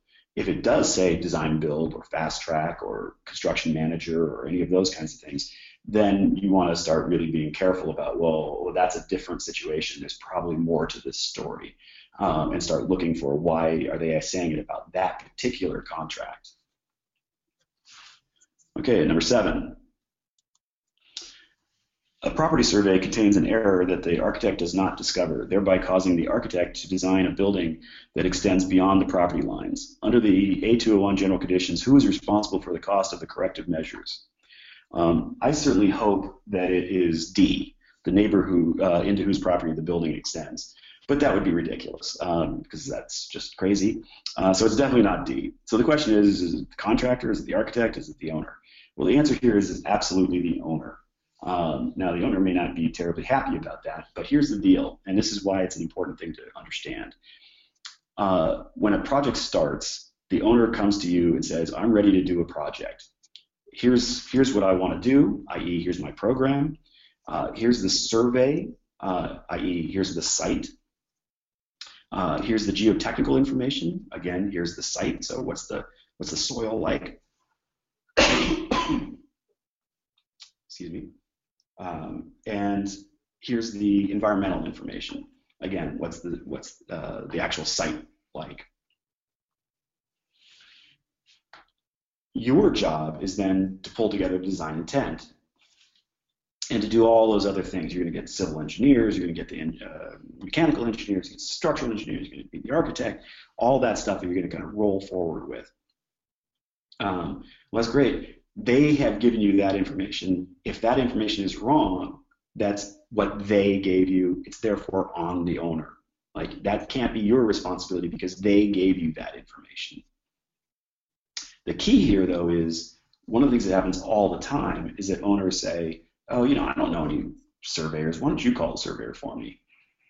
If it does say design, build, or fast track, or construction manager, or any of those kinds of things, then you want to start really being careful about, well, that's a different situation. There's probably more to this story. um, and start looking for why are they saying it about that particular contract. Okay, number seven. A property survey contains an error that the architect does not discover, thereby causing the architect to design a building that extends beyond the property lines. Under the A two oh one general conditions, who is responsible for the cost of the corrective measures? Um, I certainly hope that it is D, the neighbor who uh, into whose property the building extends. But that would be ridiculous, um, because that's just crazy. Uh, so it's definitely not D. So the question is, is it the contractor, is it the architect, is it the owner? Well, the answer here is, is absolutely the owner. Um, now, the owner may not be terribly happy about that, but here's the deal, and this is why it's an important thing to understand. Uh, when a project starts, the owner comes to you and says, I'm ready to do a project. Here's, here's what I want to do, that is here's my program. Uh, here's the survey, uh, that is here's the site. Uh, here's the geotechnical information. Again, here's the site, so what's the, what's the soil like? Excuse me. Um, and here's the environmental information. Again, what's the what's uh, the actual site like? Your job is then to pull together design intent and to do all those other things. You're going to get civil engineers, you're going to get the uh, mechanical engineers, you're structural engineers, you're going to be the architect, all that stuff that you're going to kind of roll forward with. Um, well, that's great. They have given you that information. If that information is wrong, that's what they gave you. It's therefore on the owner. Like, that can't be your responsibility because they gave you that information. The key here, though, is one of the things that happens all the time is that owners say, oh, you know, I don't know any surveyors. Why don't you call a surveyor for me?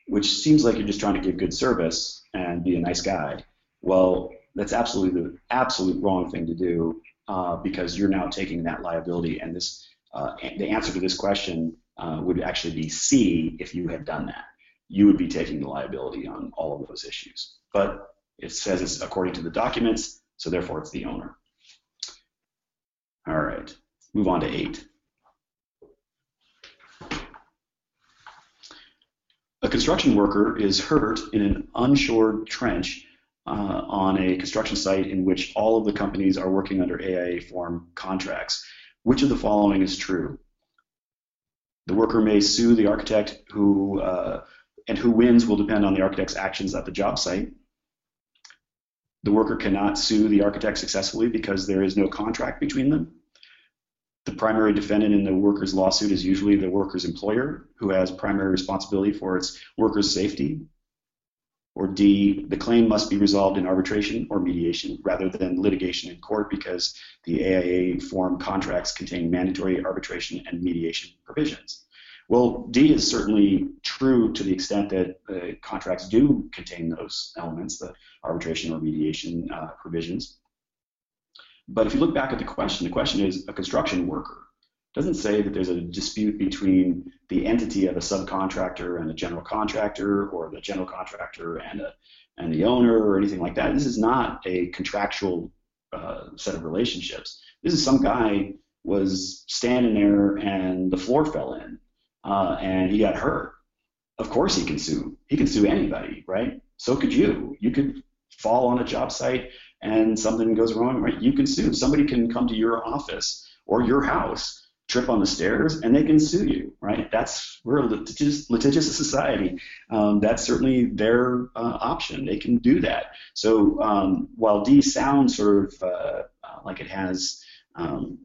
Which seems like you're just trying to give good service and be a nice guy. Well, that's absolutely the absolute wrong thing to do. Uh, because you're now taking that liability, and this uh, the answer to this question uh, would actually be C if you had done that. You would be taking the liability on all of those issues. But it says it's according to the documents, so therefore it's the owner. All right, move on to eight. A construction worker is hurt in an unshored trench Uh, on a construction site in which all of the companies are working under A I A form contracts. Which of the following is true? The worker may sue the architect, who uh, and who wins will depend on the architect's actions at the job site. The worker cannot sue the architect successfully because there is no contract between them. The primary defendant in the worker's lawsuit is usually the worker's employer, who has primary responsibility for its workers' safety. Or D, the claim must be resolved in arbitration or mediation rather than litigation in court because the A I A form contracts contain mandatory arbitration and mediation provisions. Well, D is certainly true to the extent that uh, contracts do contain those elements, the arbitration or mediation uh, provisions. But if you look back at the question, the question is a construction worker. It doesn't say that there's a dispute between the entity of a subcontractor and a general contractor, or the general contractor and a, and the owner, or anything like that. This is not a contractual uh, set of relationships. This is some guy was standing there and the floor fell in, uh, and he got hurt. Of course he can sue. He can sue anybody, right? So could you. You could fall on a job site and something goes wrong, right? You can sue. Somebody can come to your office or your house, trip on the stairs, and they can sue you, right? That's, we're a litigious, litigious society. Um, that's certainly their uh, option. They can do that. So um, while D sounds sort of uh, like it has um,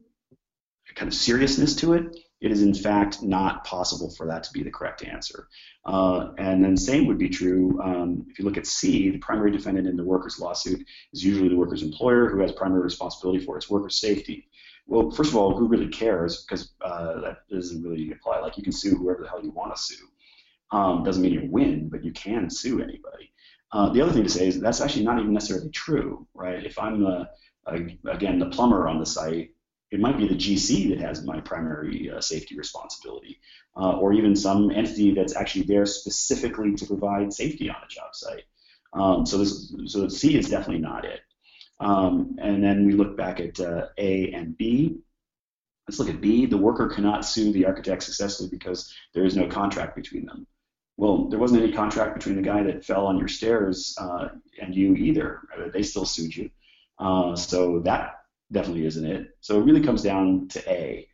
a kind of seriousness to it, it is in fact not possible for that to be the correct answer. Uh, and then same would be true um, if you look at C, the primary defendant in the worker's lawsuit is usually the worker's employer, who has primary responsibility for its worker's safety. Well, first of all, who really cares? Because uh, that doesn't really apply. Like, you can sue whoever the hell you want to sue. Um, doesn't mean you win, but you can sue anybody. Uh, the other thing to say is that's actually not even necessarily true, right? If I'm, uh, I, again, the plumber on the site, it might be the G C that has my primary uh, safety responsibility, uh, or even some entity that's actually there specifically to provide safety on a job site. Um, so this, so C is definitely not it. Um, and then we look back at uh, A and B. Let's look at B. The worker cannot sue the architect successfully because there is no contract between them. Well, there wasn't any contract between the guy that fell on your stairs uh, and you either. They still sued you. Uh, so that definitely isn't it. So it really comes down to A.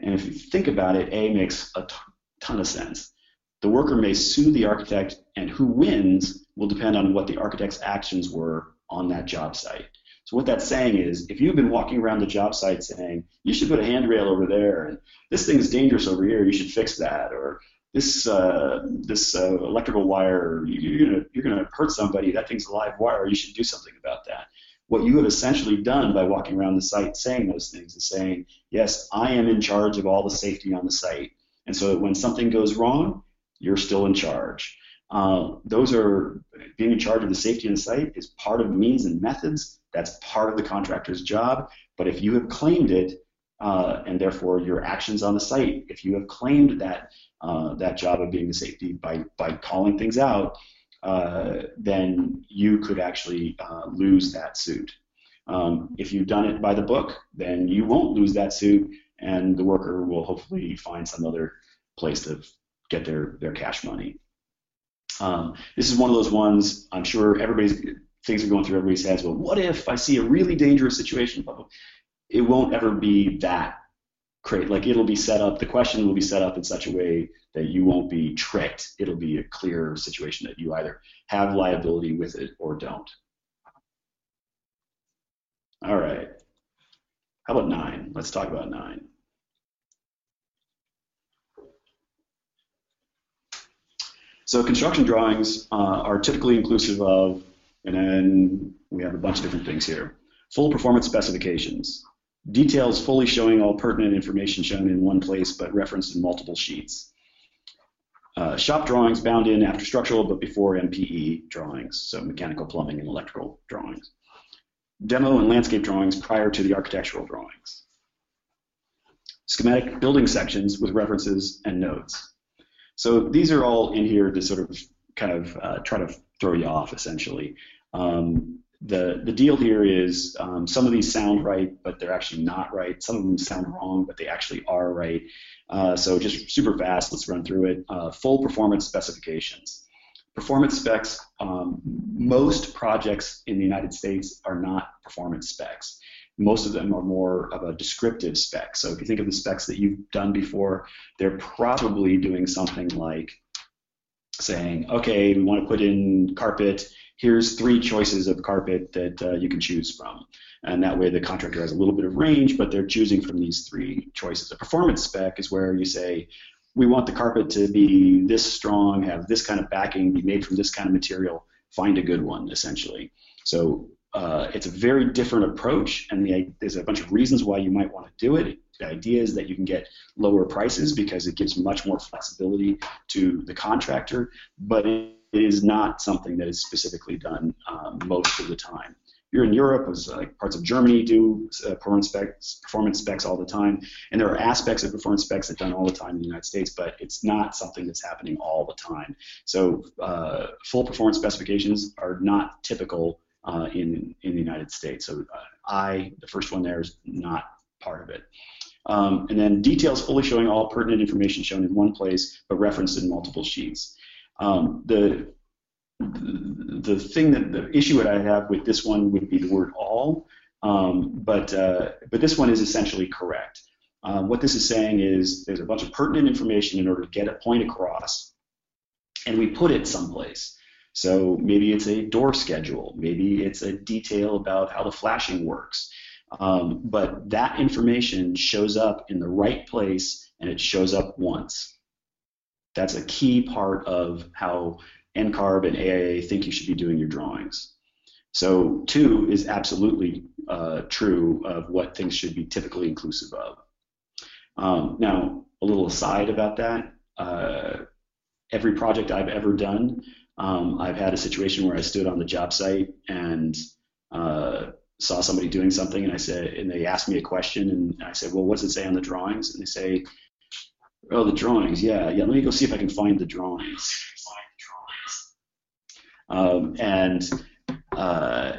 And if you think about it, A makes a t ton of sense. The worker may sue the architect, and who wins will depend on what the architect's actions were on that job site. So what that's saying is, if you've been walking around the job site saying, you should put a handrail over there, and this thing's dangerous over here, you should fix that, or this uh, this uh, electrical wire, you're gonna, you're gonna hurt somebody, that thing's a live wire, you should do something about that. What you have essentially done by walking around the site saying those things is saying, yes, I am in charge of all the safety on the site, and so when something goes wrong, you're still in charge. Uh, those are, being in charge of the safety on the site is part of means and methods. That's part of the contractor's job, but if you have claimed it, uh, and therefore your actions on the site, if you have claimed that uh, that job of being the safety by, by calling things out, uh, then you could actually uh, lose that suit. Um, if you've done it by the book, then you won't lose that suit, and the worker will hopefully find some other place to get their, their cash money. Um, this is one of those ones, I'm sure everybody's, things are going through everybody's heads, well, what if I see a really dangerous situation? It won't ever be that great. Like, it'll be set up, the question will be set up in such a way that you won't be tricked. It'll be a clear situation that you either have liability with it or don't. All right. How about nine? Let's talk about nine. So construction drawings uh, are typically inclusive of, and then we have a bunch of different things here. Full performance specifications. Details fully showing all pertinent information shown in one place but referenced in multiple sheets. Uh, shop drawings bound in after structural but before M P E drawings, so mechanical, plumbing, and electrical drawings. Demo and landscape drawings prior to the architectural drawings. Schematic building sections with references and notes. So these are all in here to sort of kind of uh, try to throw you off, essentially. Um, the, the deal here is um, some of these sound right, but they're actually not right. Some of them sound wrong, but they actually are right. Uh, so just super fast, let's run through it. Uh, full performance specifications. Performance specs, um, most projects in the United States are not performance specs. Most of them are more of a descriptive spec. So if you think of the specs that you've done before, they're probably doing something like saying, okay, we want to put in carpet, here's three choices of carpet that uh, you can choose from. And that way the contractor has a little bit of range, but they're choosing from these three choices. A performance spec is where you say, we want the carpet to be this strong, have this kind of backing, be made from this kind of material, find a good one, essentially. So uh, it's a very different approach, and the, there's a bunch of reasons why you might want to do it. The idea is that you can get lower prices because it gives much more flexibility to the contractor, but it is not something that is specifically done um, most of the time. You're in Europe, as, uh, parts of Germany do uh, performance specs, performance specs all the time, and there are aspects of performance specs that are done all the time in the United States, but it's not something that's happening all the time. So uh, full performance specifications are not typical uh, in, in the United States. So uh, I, the first one there, is not part of it. Um, and then details fully showing all pertinent information shown in one place but referenced in multiple sheets. Um, the, the thing that the issue that I have with this one would be the word all, um, but, uh, but this one is essentially correct. Uh, what this is saying is there's a bunch of pertinent information in order to get a point across, and we put it someplace. So maybe it's a door schedule, maybe it's a detail about how the flashing works. Um, but that information shows up in the right place, and it shows up once. That's a key part of how N CARB and A I A think you should be doing your drawings. So two is absolutely uh, true of what things should be typically inclusive of. Um, now, a little aside about that, uh, every project I've ever done, um, I've had a situation where I stood on the job site and uh, saw somebody doing something, and I said, and they asked me a question, and I said, well, what does it say on the drawings? And they say, oh, the drawings, yeah, yeah. Let me go see if I can find the drawings. Um, and uh,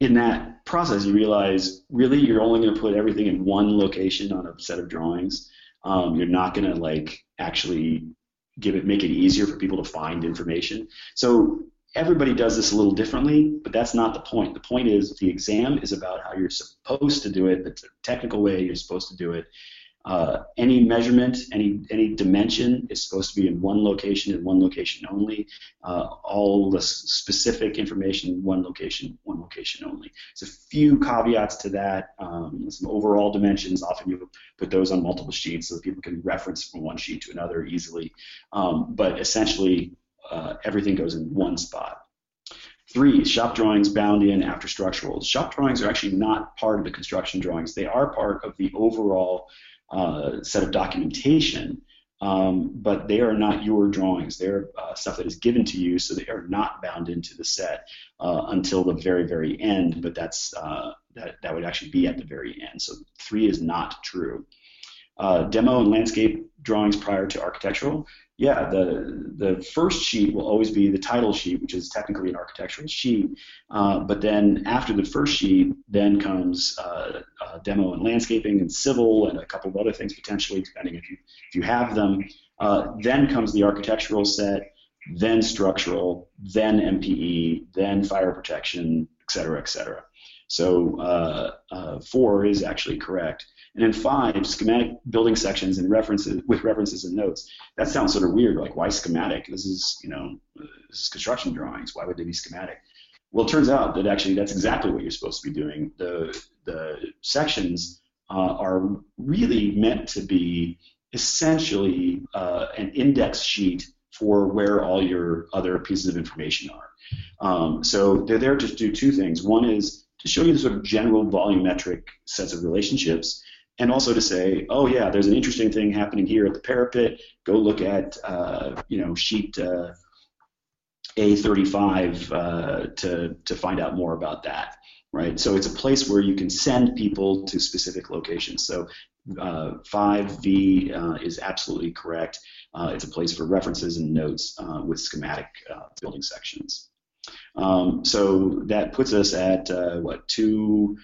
in that process, you realize, really, you're only going to put everything in one location on a set of drawings. Um, you're not going to like actually give it, make it easier for people to find information. So everybody does this a little differently, but that's not the point. The point is the exam is about how you're supposed to do it, the technical way you're supposed to do it. Uh, any measurement, any any dimension is supposed to be in one location and one location only. Uh, all the specific information, one location, one location only. There's a few caveats to that. Um, some overall dimensions, often you put those on multiple sheets so that people can reference from one sheet to another easily. Um, but essentially, uh, everything goes in one spot. Three, shop drawings bound in after structurals. Shop drawings are actually not part of the construction drawings. They are part of the overall Uh, set of documentation, um, but they are not your drawings. They're uh, stuff that is given to you, so they are not bound into the set uh, until the very, very end, but that's, uh, that, that would actually be at the very end, so three is not true. Uh, demo and landscape drawings prior to architectural. Yeah, the, the first sheet will always be the title sheet, which is technically an architectural sheet, uh, but then after the first sheet, then comes uh, uh, demo and landscaping and civil and a couple of other things potentially, depending if you, if you have them. Uh, then comes the architectural set, then structural, then M P E, then fire protection, et cetera, et cetera. So uh, uh, four is actually correct. And then five, schematic building sections and references with references and notes. That sounds sort of weird. Like, why schematic? This is, you know, this is construction drawings. Why would they be schematic? Well, it turns out that actually that's exactly what you're supposed to be doing. The the sections uh, are really meant to be essentially uh, an index sheet for where all your other pieces of information are. Um, so they're there to do two things. One is to show you the sort of general volumetric sets of relationships, and also to say, oh yeah, there's an interesting thing happening here at the parapet. Go look at uh, you know sheet uh, A thirty-five uh, to to find out more about that, right? So it's a place where you can send people to specific locations. So uh, five V uh, is absolutely correct. Uh, it's a place for references and notes uh, with schematic uh, building sections. Um, so that puts us at uh, what two.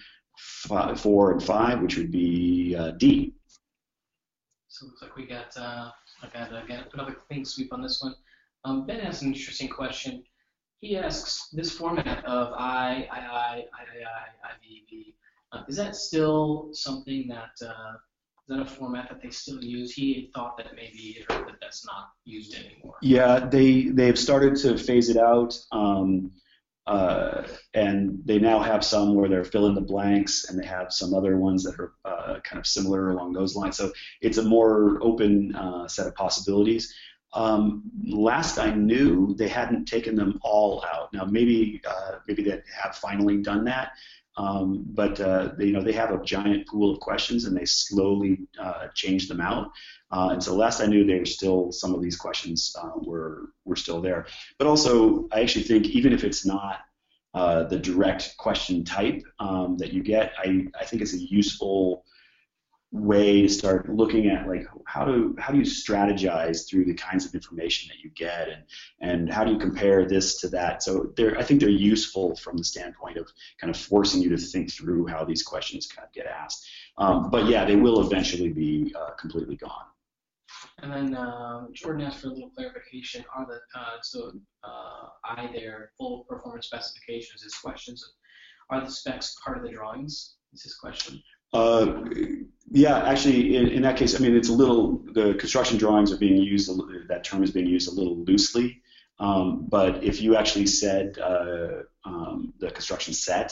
Five, four and five, which would be uh, D. So it looks like we got, uh, I got, I got another clean sweep on this one. Um, Ben has an interesting question. He asks, this format of I, I, I, I, I, I V, uh, is that still something that, uh, is that a format that they still use? He thought that maybe, or that that's not used anymore. Yeah, they, they've started to phase it out. Um, Uh, and they now have some where they're fill in the blanks, and they have some other ones that are uh, kind of similar along those lines. So it's a more open uh, set of possibilities. Um, last I knew, they hadn't taken them all out. Now maybe uh, maybe they have finally done that, um, but uh, they, you know they have a giant pool of questions, and they slowly uh, change them out. Uh, and so last I knew, there were still some of these questions uh, were were still there. But also, I actually think even if it's not uh, the direct question type um, that you get, I I think it's a useful way to start looking at like how do how do you strategize through the kinds of information that you get, and and how do you compare this to that. So they're I think they're useful from the standpoint of kind of forcing you to think through how these questions kind of get asked. Um, but yeah, they will eventually be uh, completely gone. And then um, Jordan asked for a little clarification. Are the uh, so uh, I their full performance specifications is questions. Are the specs part of the drawings? Is his question? Uh, yeah, actually, in, in that case, I mean, it's a little. The construction drawings are being used. That term is being used a little loosely. Um, but if you actually said uh, um, the construction set.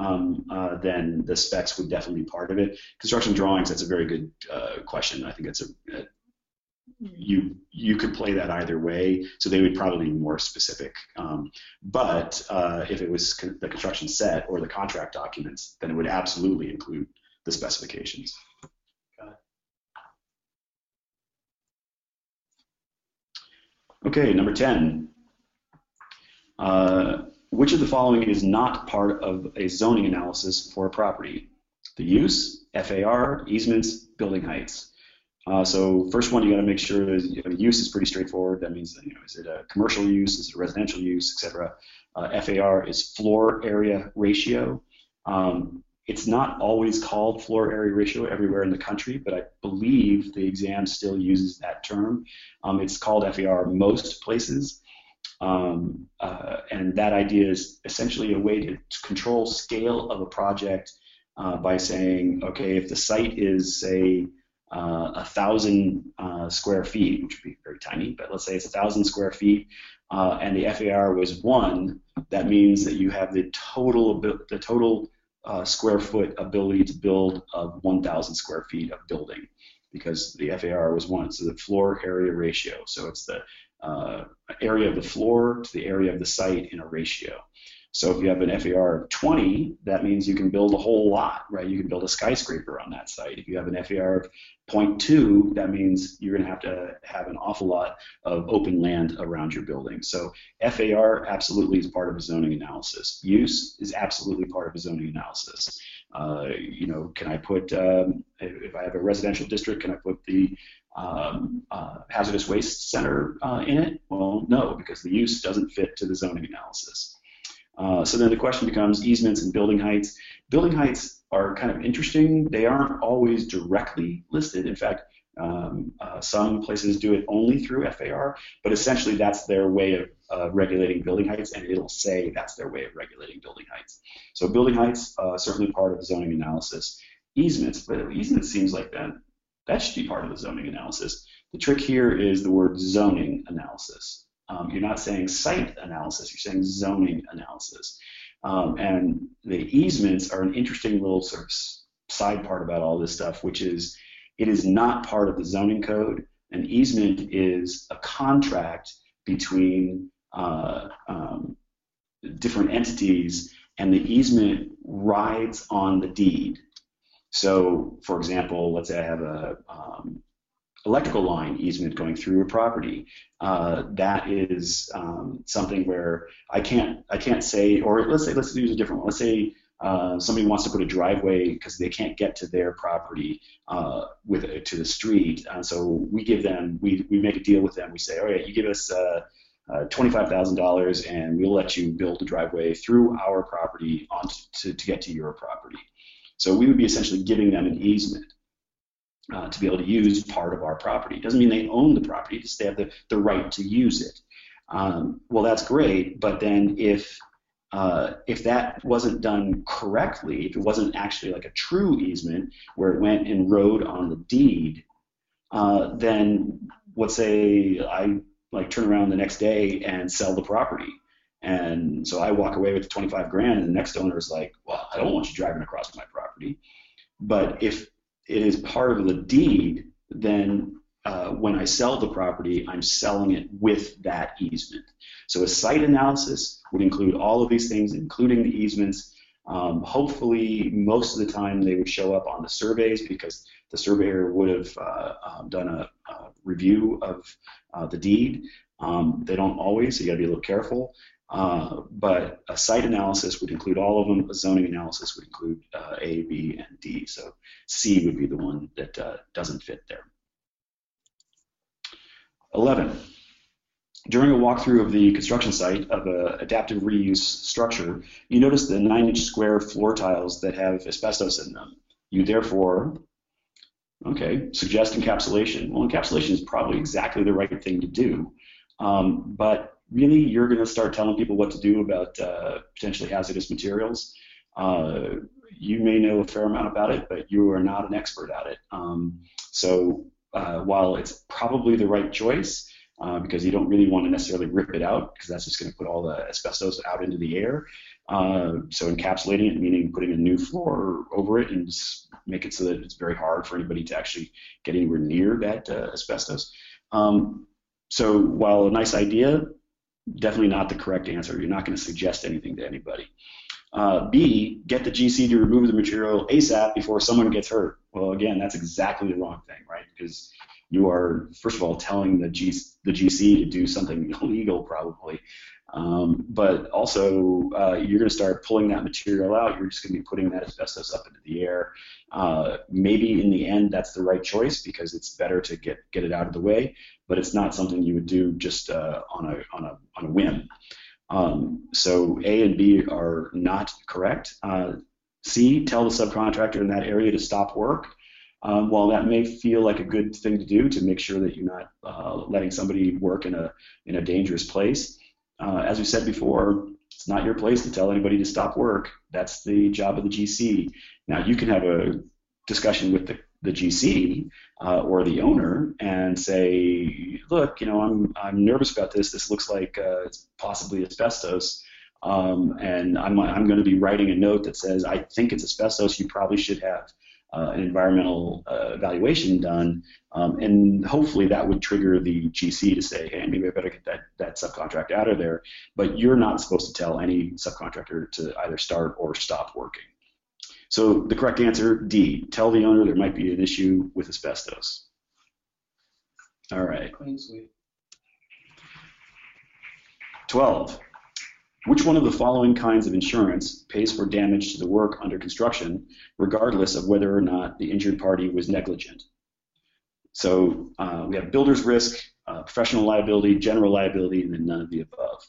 Um, uh, then the specs would definitely be part of it. Construction drawings, that's a very good uh, question. I think that's a, uh, you you could play that either way, so they would probably be more specific. Um, but uh, if it was con the construction set or the contract documents, then it would absolutely include the specifications. Got it. Okay, number ten. Uh, Which of the following is not part of a zoning analysis for a property? The use, F A R, easements, building heights. Uh, so first one, you got to make sure that you know, use is pretty straightforward. That means, you know, is it a commercial use, is it a residential use, et cetera. Uh, F A R is floor area ratio. Um, It's not always called floor area ratio everywhere in the country, but I believe the exam still uses that term. Um, it's called F A R most places, um, uh, and that idea is essentially a way to control scale of a project uh, by saying, okay, if the site is, say, uh, a thousand uh, square feet, which would be very tiny, but let's say it's a thousand square feet, uh, and the F A R was one, that means that you have the total, the total Uh, square foot ability to build of one thousand square feet of building, because the F A R was one. So the floor area ratio. So it's the uh, area of the floor to the area of the site in a ratio. So if you have an F A R of twenty, that means you can build a whole lot, right? You can build a skyscraper on that site. If you have an F A R of zero point two, that means you're going to have to have an awful lot of open land around your building. So F A R absolutely is part of a zoning analysis. Use is absolutely part of a zoning analysis. Uh, you know, can I put, um, if I have a residential district, can I put the um, uh, hazardous waste center uh, in it? Well, no, because the use doesn't fit to the zoning analysis. Uh, so then the question becomes easements and building heights. Building heights are kind of interesting. They aren't always directly listed. In fact, um, uh, some places do it only through F A R, but essentially that's their way of uh, regulating building heights, and it'll say that's their way of regulating building heights. So building heights, uh, certainly part of the zoning analysis. Easements, but easements seems like that, that should be part of the zoning analysis. The trick here is the word zoning analysis. Um, you're not saying site analysis, you're saying zoning analysis. Um, and the easements are an interesting little sort of side part about all this stuff, which is it is not part of the zoning code. An easement is a contract between uh, um, different entities, and the easement rides on the deed. So, for example, let's say I have a um, electrical line easement going through a property. Uh, that is um, something where I can't I can't say, or let's say let's use a different one. Let's say uh, somebody wants to put a driveway because they can't get to their property uh, with uh, to the street, and so we give them we we make a deal with them. We say, all right, you give us uh, uh, twenty-five thousand dollars, and we'll let you build a driveway through our property on to to get to your property. So we would be essentially giving them an easement. Uh, to be able to use part of our property. Doesn't mean they own the property, just they have the, the right to use it. Um, well, that's great, but then if uh, if that wasn't done correctly, if it wasn't actually like a true easement where it went and rode on the deed, uh, then let's say I like turn around the next day and sell the property. And so I walk away with twenty-five grand, and the next owner is like, well, I don't want you driving across my property. But if it is part of the deed, then uh, when I sell the property, I'm selling it with that easement. So a site analysis would include all of these things, including the easements. Um, hopefully, most of the time they would show up on the surveys, because the surveyor would have uh, um, done a, a review of uh, the deed. Um, they don't always, so you gotta be a little careful. Uh, but a site analysis would include all of them. A zoning analysis would include uh, A, B, and D. So C would be the one that uh, doesn't fit there. eleven. During a walkthrough of the construction site of an adaptive reuse structure, you notice the nine inch square floor tiles that have asbestos in them. You therefore, okay, suggest encapsulation. Well, encapsulation is probably exactly the right thing to do, um, but really, you're going to start telling people what to do about uh, potentially hazardous materials. Uh, you may know a fair amount about it, but you are not an expert at it. Um, so uh, while it's probably the right choice, uh, because you don't really want to necessarily rip it out, because that's just going to put all the asbestos out into the air. Uh, so encapsulating it, meaning putting a new floor over it and just make it so that it's very hard for anybody to actually get anywhere near that uh, asbestos. Um, so while a nice idea, definitely not the correct answer. You're not going to suggest anything to anybody. Uh, B, get the G C to remove the material ASAP before someone gets hurt. Well, again, that's exactly the wrong thing, right? Because you are, first of all, telling the G C to do something illegal, probably. Um, but also, uh, you're going to start pulling that material out. You're just going to be putting that asbestos up into the air. Uh, maybe in the end, that's the right choice, because it's better to get get it out of the way. But it's not something you would do just uh, on a on a on a whim. Um, so A and B are not correct. Uh, C, tell the subcontractor in that area to stop work. Um, while that may feel like a good thing to do to make sure that you're not uh, letting somebody work in a in a dangerous place, uh, as we said before, it's not your place to tell anybody to stop work. That's the job of the G C. Now you can have a discussion with the the G C uh, or the owner and say, look, you know, I'm I'm nervous about this. This looks like uh, it's possibly asbestos. Um, and I'm, I'm going to be writing a note that says, I think it's asbestos, you probably should have uh, an environmental uh, evaluation done, um, and hopefully that would trigger the G C to say, hey, maybe I better get that, that subcontract out of there, but you're not supposed to tell any subcontractor to either start or stop working. So the correct answer, D, tell the owner there might be an issue with asbestos. All right. twelve. Which one of the following kinds of insurance pays for damage to the work under construction, regardless of whether or not the injured party was negligent? So uh, we have builder's risk, uh, professional liability, general liability, and then none of the above.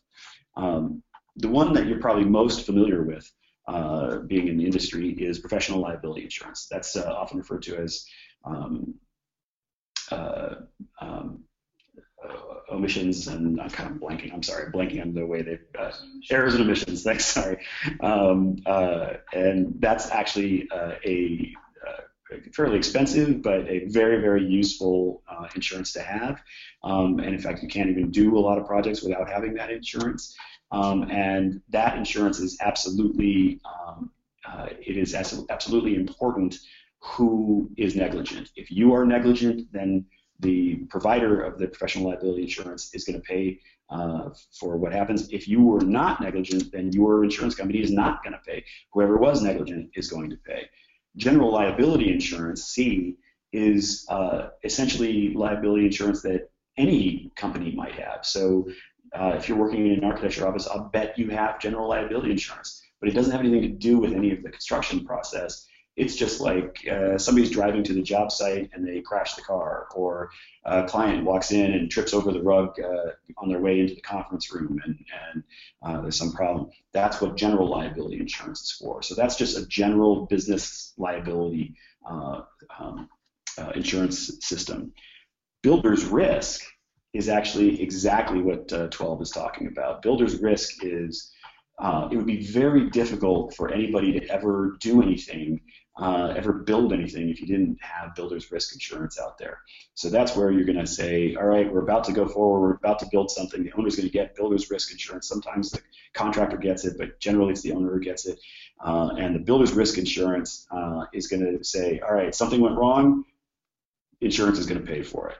Um, the one that you're probably most familiar with, uh, being in the industry, is professional liability insurance. That's uh, often referred to as um, uh, um, Uh, omissions, and I'm kind of blanking, I'm sorry, blanking on the way they, uh, errors and omissions, thanks, sorry. Um, uh, and that's actually uh, a uh, fairly expensive, but a very, very useful uh, insurance to have. Um, and in fact, you can't even do a lot of projects without having that insurance. Um, and that insurance is absolutely, um, uh, it is absolutely important who is negligent. If you are negligent, then the provider of the professional liability insurance is going to pay uh, for what happens. If you were not negligent, then your insurance company is not going to pay. Whoever was negligent is going to pay. General liability insurance, C, is uh, essentially liability insurance that any company might have. So uh, if you're working in an architecture office, I'll bet you have general liability insurance, but it doesn't have anything to do with any of the construction process. It's just like uh, somebody's driving to the job site and they crash the car, or a client walks in and trips over the rug uh, on their way into the conference room and, and uh, there's some problem. That's what general liability insurance is for. So that's just a general business liability uh, um, uh, insurance system. Builder's risk is actually exactly what uh, twelve is talking about. Builder's risk is Uh, it would be very difficult for anybody to ever do anything, uh, ever build anything, if you didn't have builder's risk insurance out there. So that's where you're going to say, all right, we're about to go forward, we're about to build something, the owner's going to get builder's risk insurance. Sometimes the contractor gets it, but generally it's the owner who gets it. Uh, and the builder's risk insurance uh, is going to say, all right, something went wrong, insurance is going to pay for it.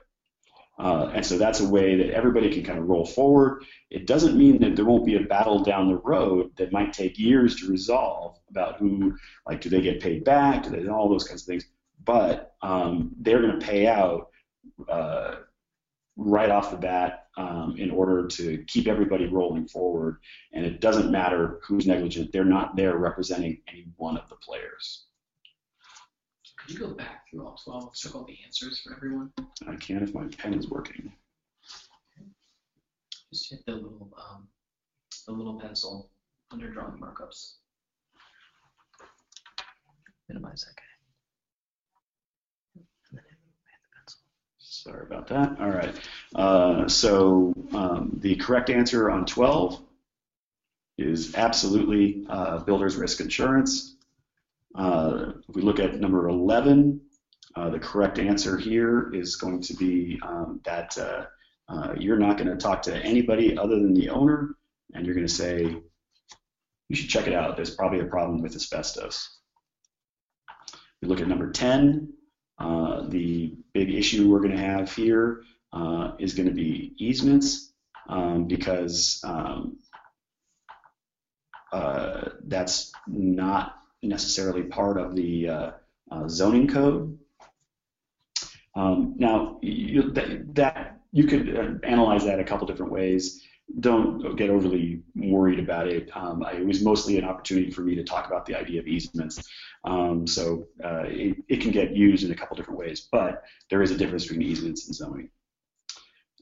Uh, and so that's a way that everybody can kind of roll forward. It doesn't mean that there won't be a battle down the road that might take years to resolve about who, like, do they get paid back, do they, all those kinds of things. But um, they're going to pay out uh, right off the bat um, in order to keep everybody rolling forward. And it doesn't matter who's negligent. They're not there representing any one of the players. Could you go back through all twelve, circle the answers for everyone? I can if my pen is working. Just hit the little, um, the little pencil under drawing markups. Minimize that guy. And then hit the pencil. Sorry about that. All right. Uh, so um, the correct answer on twelve is absolutely uh, builder's risk insurance. Uh, if we look at number eleven, uh, the correct answer here is going to be um, that uh, uh, you're not going to talk to anybody other than the owner, and you're going to say, you should check it out, there's probably a problem with asbestos. We look at number ten, uh, the big issue we're going to have here uh, is going to be easements, um, because um, uh, that's not necessarily part of the uh, uh, zoning code. Um, now, you, that, that you could analyze that a couple different ways. Don't get overly worried about it. Um, it was mostly an opportunity for me to talk about the idea of easements. Um, so uh, it, it can get used in a couple different ways, but there is a difference between easements and zoning.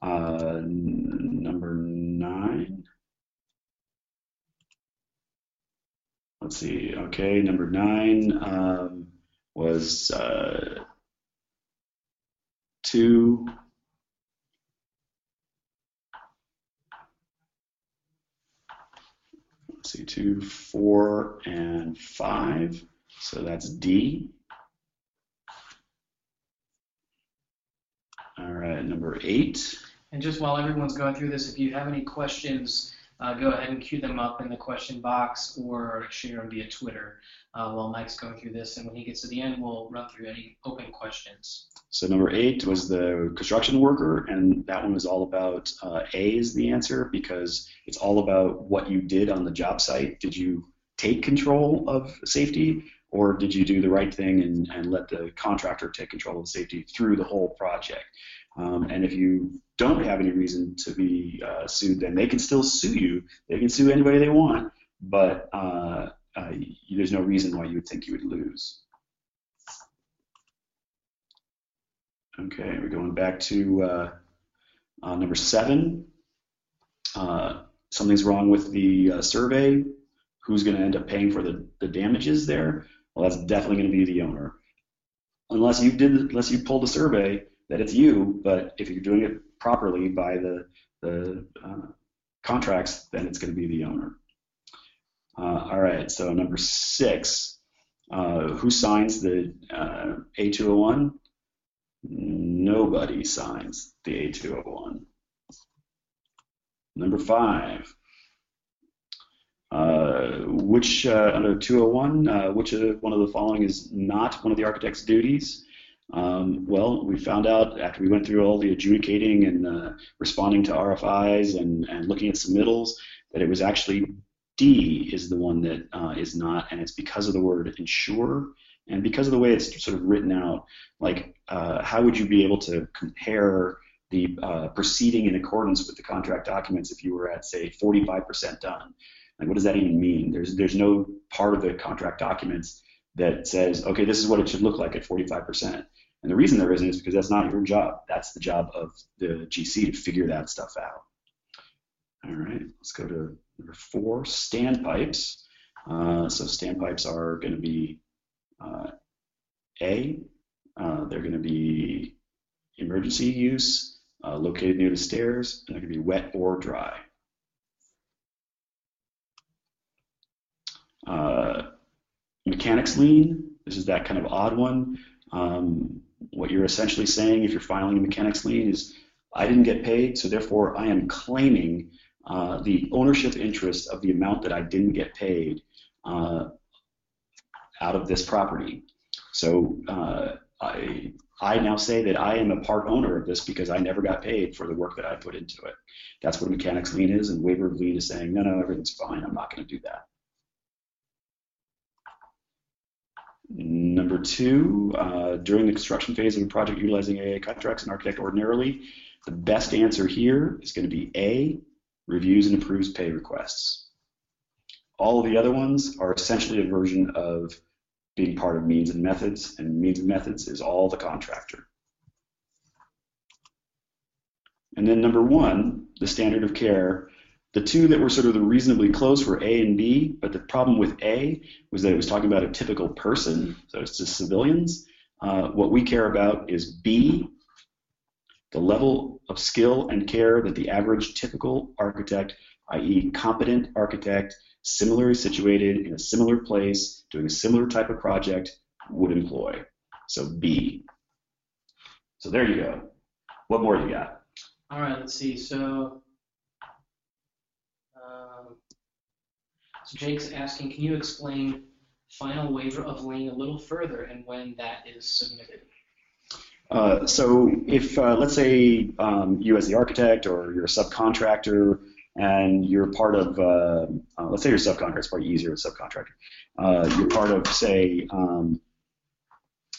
Uh, number nine. Let's see. Okay, number nine um, was uh, two. Let's see, two, four, and five. So that's D. All right, number eight. And just while everyone's going through this, if you have any questions, uh, go ahead and queue them up in the question box or share them via Twitter uh, while Mike's going through this. And when he gets to the end, we'll run through any open questions. So number eight was the construction worker, and that one was all about uh, A is the answer, because it's all about what you did on the job site. Did you take control of safety, or did you do the right thing and, and let the contractor take control of safety through the whole project? Um, and if you don't have any reason to be uh, sued, then they can still sue you. They can sue anybody they want, but uh, uh, there's no reason why you would think you would lose. Okay, we're going back to uh, uh, number seven. Uh, something's wrong with the uh, survey. Who's going to end up paying for the, the damages there? Well, that's definitely going to be the owner, unless you did, unless you pulled a survey that it's you. But if you're doing it properly by the the uh, contracts, then it's going to be the owner. Uh, all right. So number six, uh, who signs the uh, A two oh one? Nobody signs the A two oh one. Number five, uh, which uh, under two oh one, uh, which uh, one of the following is not one of the architect's duties? Um, well, we found out after we went through all the adjudicating and uh, responding to R F Is and, and looking at submittals that it was actually D is the one that uh, is not, and it's because of the word ensure. And because of the way it's sort of written out, like uh, how would you be able to compare the uh, proceeding in accordance with the contract documents if you were at, say, forty-five percent done? Like, what does that even mean? There's there's no part of the contract documents that says, okay, this is what it should look like at forty-five percent. And the reason there isn't is because that's not your job. That's the job of the G C to figure that stuff out. All right, let's go to number four, standpipes. Uh, so standpipes are going to be Uh, A, uh, they're going to be emergency use, uh, located near the stairs, and they're going to be wet or dry. Uh, mechanics lien, this is that kind of odd one. Um, what you're essentially saying if you're filing a mechanics lien is, I didn't get paid, so therefore I am claiming uh, the ownership interest of the amount that I didn't get paid uh, out of this property. So uh, I, I now say that I am a part owner of this because I never got paid for the work that I put into it. That's what a mechanics lien is, and waiver of lien is saying, no, no, everything's fine, I'm not going to do that. Number two, uh, during the construction phase of a project utilizing A I A contracts, an architect ordinarily, the best answer here is going to be A, reviews and approves pay requests. All of the other ones are essentially a version of being part of means and methods, and means and methods is all the contractor. And then number one, the standard of care, the two that were sort of the reasonably close were A and B, but the problem with A was that it was talking about a typical person, so it's just civilians. Uh, what we care about is B, the level of skill and care that the average typical architect, that is competent architect, similarly situated in a similar place, doing a similar type of project, would employ. So B. So there you go. What more do you got? All right, let's see. So, um, so Jake's asking, can you explain final waiver of lien a little further and when that is submitted? Uh, so if, uh, let's say um, you as the architect or you're a subcontractor, and you're part of, uh, uh, let's say your subcontractor, it's probably easier with subcontractor. Uh, you're part of, say, um,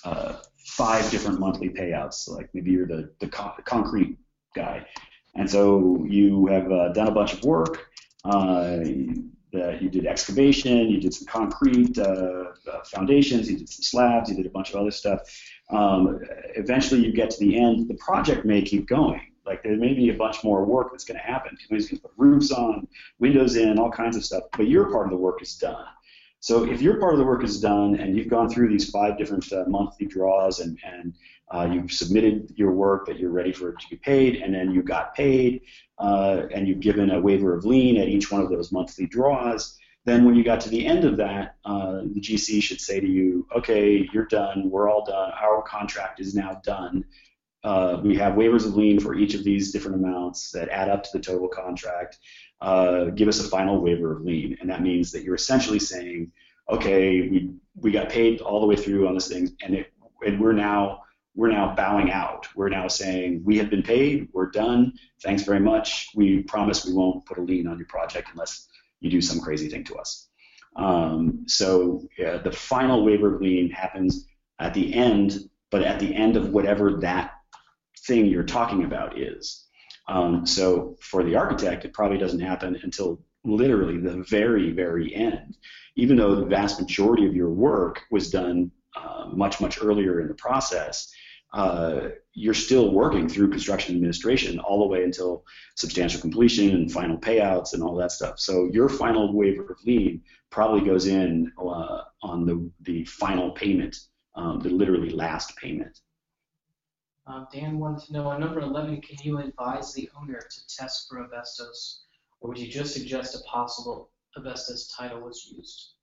uh, five different monthly payouts. So like maybe you're the, the con concrete guy. And so you have uh, done a bunch of work. Uh, that you did excavation, you did some concrete uh, foundations, you did some slabs, you did a bunch of other stuff. Um, eventually you get to the end, the project may keep going. Like there may be a bunch more work that's going to happen. Somebody's going to put roofs on, windows in, all kinds of stuff. But your part of the work is done. So if your part of the work is done and you've gone through these five different uh, monthly draws and, and uh, you've submitted your work that you're ready for it to be paid, and then you got paid uh, and you've given a waiver of lien at each one of those monthly draws, then when you got to the end of that, uh, the G C should say to you, okay, you're done, we're all done, our contract is now done. Uh, we have waivers of lien for each of these different amounts that add up to the total contract. Uh, give us a final waiver of lien, and that means that you're essentially saying, okay, we we got paid all the way through on this thing, and it and we're now we're now bowing out. We're now saying we have been paid, we're done. Thanks very much. We promise we won't put a lien on your project unless you do some crazy thing to us. Um, so yeah, the final waiver of lien happens at the end, but at the end of whatever that thing you're talking about is. Um, so for the architect, it probably doesn't happen until literally the very, very end, even though the vast majority of your work was done uh, much, much earlier in the process. Uh, you're still working through construction administration all the way until substantial completion and final payouts and all that stuff. So your final waiver of lien probably goes in uh, on the, the final payment, um, the literally last payment. Uh, Dan wanted to know, on number eleven, can you advise the owner to test for asbestos, or would you just suggest a possible asbestos tile was used?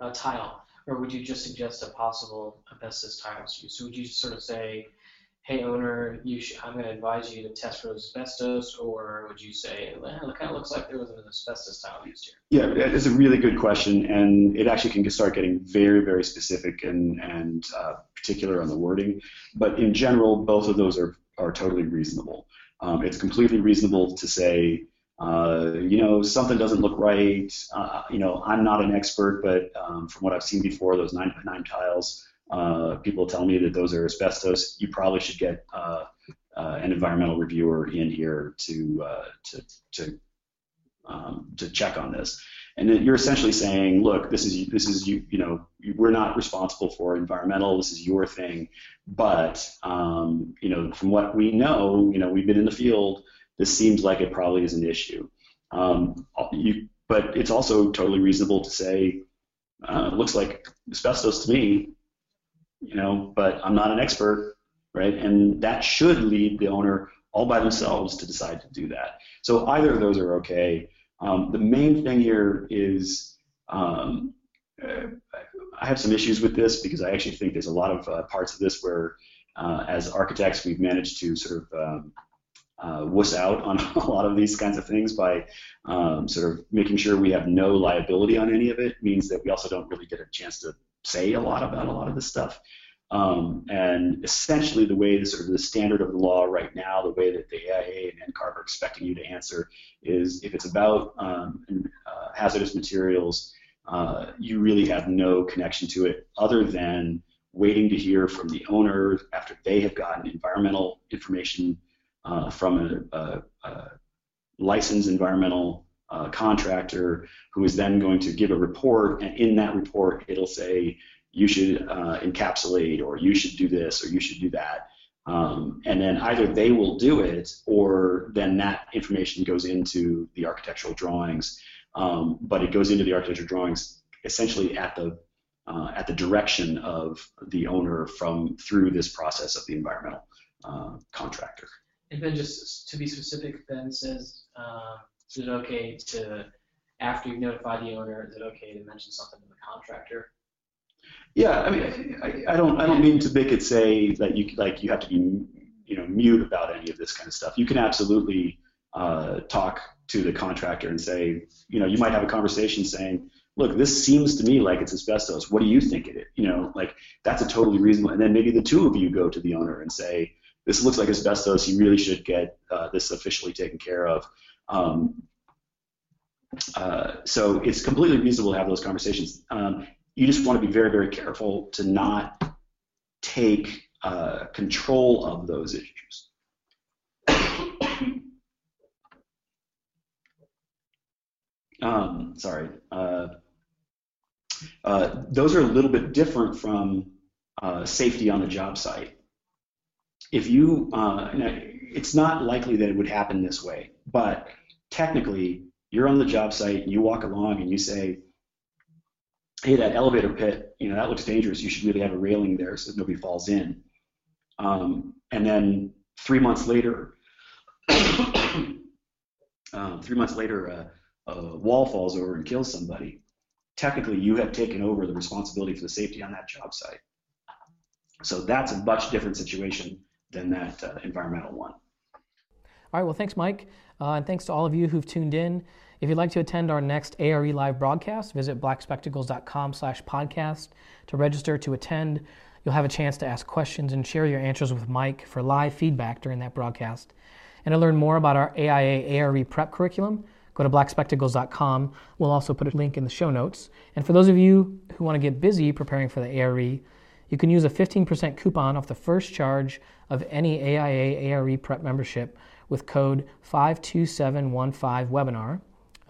Uh, tile, or would you just suggest a possible asbestos tile was used? So would you just sort of say, hey owner, you sh I'm going to advise you to test for asbestos, or would you say, well, it kind of looks like there was an asbestos tile used here? Yeah, it's a really good question, and it actually can start getting very, very specific and, and uh, particular on the wording, but in general, both of those are, are totally reasonable. Um, it's completely reasonable to say, uh, you know, something doesn't look right, uh, you know, I'm not an expert, but um, from what I've seen before, those nine by nine tiles, Uh, people tell me that those are asbestos. You probably should get uh, uh, an environmental reviewer in here to uh, to to, um, to check on this. And then you're essentially saying, look, this is this is you you know we're not responsible for environmental. This is your thing, but um, you know from what we know, you know we've been in the field. This seems like it probably is an issue. Um, you, but it's also totally reasonable to say, uh, it looks like asbestos to me. You know, but I'm not an expert, right? And that should lead the owner all by themselves to decide to do that. So either of those are okay. Um, the main thing here is um, I have some issues with this because I actually think there's a lot of uh, parts of this where, uh, as architects, we've managed to sort of um, uh, wuss out on a lot of these kinds of things by um, sort of making sure we have no liability on any of it. It means that we also don't really get a chance to say a lot about a lot of this stuff, um, and essentially the way the sort of the standard of the law right now, the way that the A I A and N C A R B are expecting you to answer is if it's about um, uh, hazardous materials, uh, you really have no connection to it other than waiting to hear from the owner after they have gotten environmental information uh, from a, a, a licensed environmental Uh, contractor who is then going to give a report, and in that report it'll say you should uh, encapsulate, or you should do this, or you should do that, um, and then either they will do it, or then that information goes into the architectural drawings, um, but it goes into the architectural drawings essentially at the uh, at the direction of the owner from through this process of the environmental uh, contractor. And then just to be specific, Ben says uh is it okay to, after you notify the owner, is it okay to mention something to the contractor? Yeah, I mean, I, I don't, I don't mean to make it say that you like you have to be, you know, mute about any of this kind of stuff. You can absolutely uh, talk to the contractor and say, you know, you might have a conversation saying, look, this seems to me like it's asbestos. What do you think it is? You know, like that's a totally reasonable. And then maybe the two of you go to the owner and say, this looks like asbestos. You really should get uh, this officially taken care of. Um, uh, so it's completely reasonable to have those conversations. Um, you just want to be very, very careful to not take uh, control of those issues. um, sorry. Uh, uh, those are a little bit different from uh, safety on the job site. If you, uh, it's not likely that it would happen this way, but technically, you're on the job site, and you walk along, and you say, hey, that elevator pit, you know, that looks dangerous. You should really have a railing there so that nobody falls in. Um, and then three months later, um, three months later, uh, a wall falls over and kills somebody. Technically, you have taken over the responsibility for the safety on that job site. So that's a much different situation than that uh, environmental one. All right, well, thanks, Mike, uh, and thanks to all of you who've tuned in. If you'd like to attend our next A R E Live broadcast, visit black spectacles dot com slash podcast to register to attend. You'll have a chance to ask questions and share your answers with Mike for live feedback during that broadcast. And to learn more about our A I A A R E prep curriculum, go to black spectacles dot com. We'll also put a link in the show notes. And for those of you who want to get busy preparing for the A R E, you can use a fifteen percent coupon off the first charge of any A I A A R E prep membership with code five two seven one five webinar,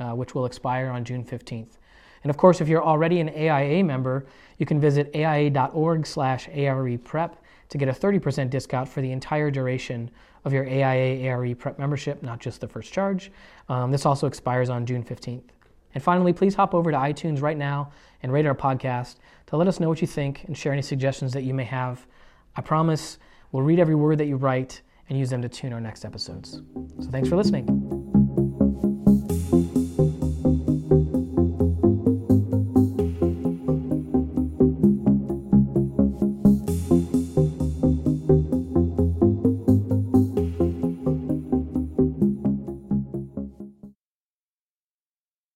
uh, which will expire on June fifteenth. And of course, if you're already an A I A member, you can visit A I A dot org slash A R E prep to get a thirty percent discount for the entire duration of your A I A A R E prep membership, not just the first charge. Um, this also expires on June fifteenth. And finally, please hop over to iTunes right now and rate our podcast to let us know what you think and share any suggestions that you may have. I promise we'll read every word that you write and use them to tune our next episodes. So thanks for listening.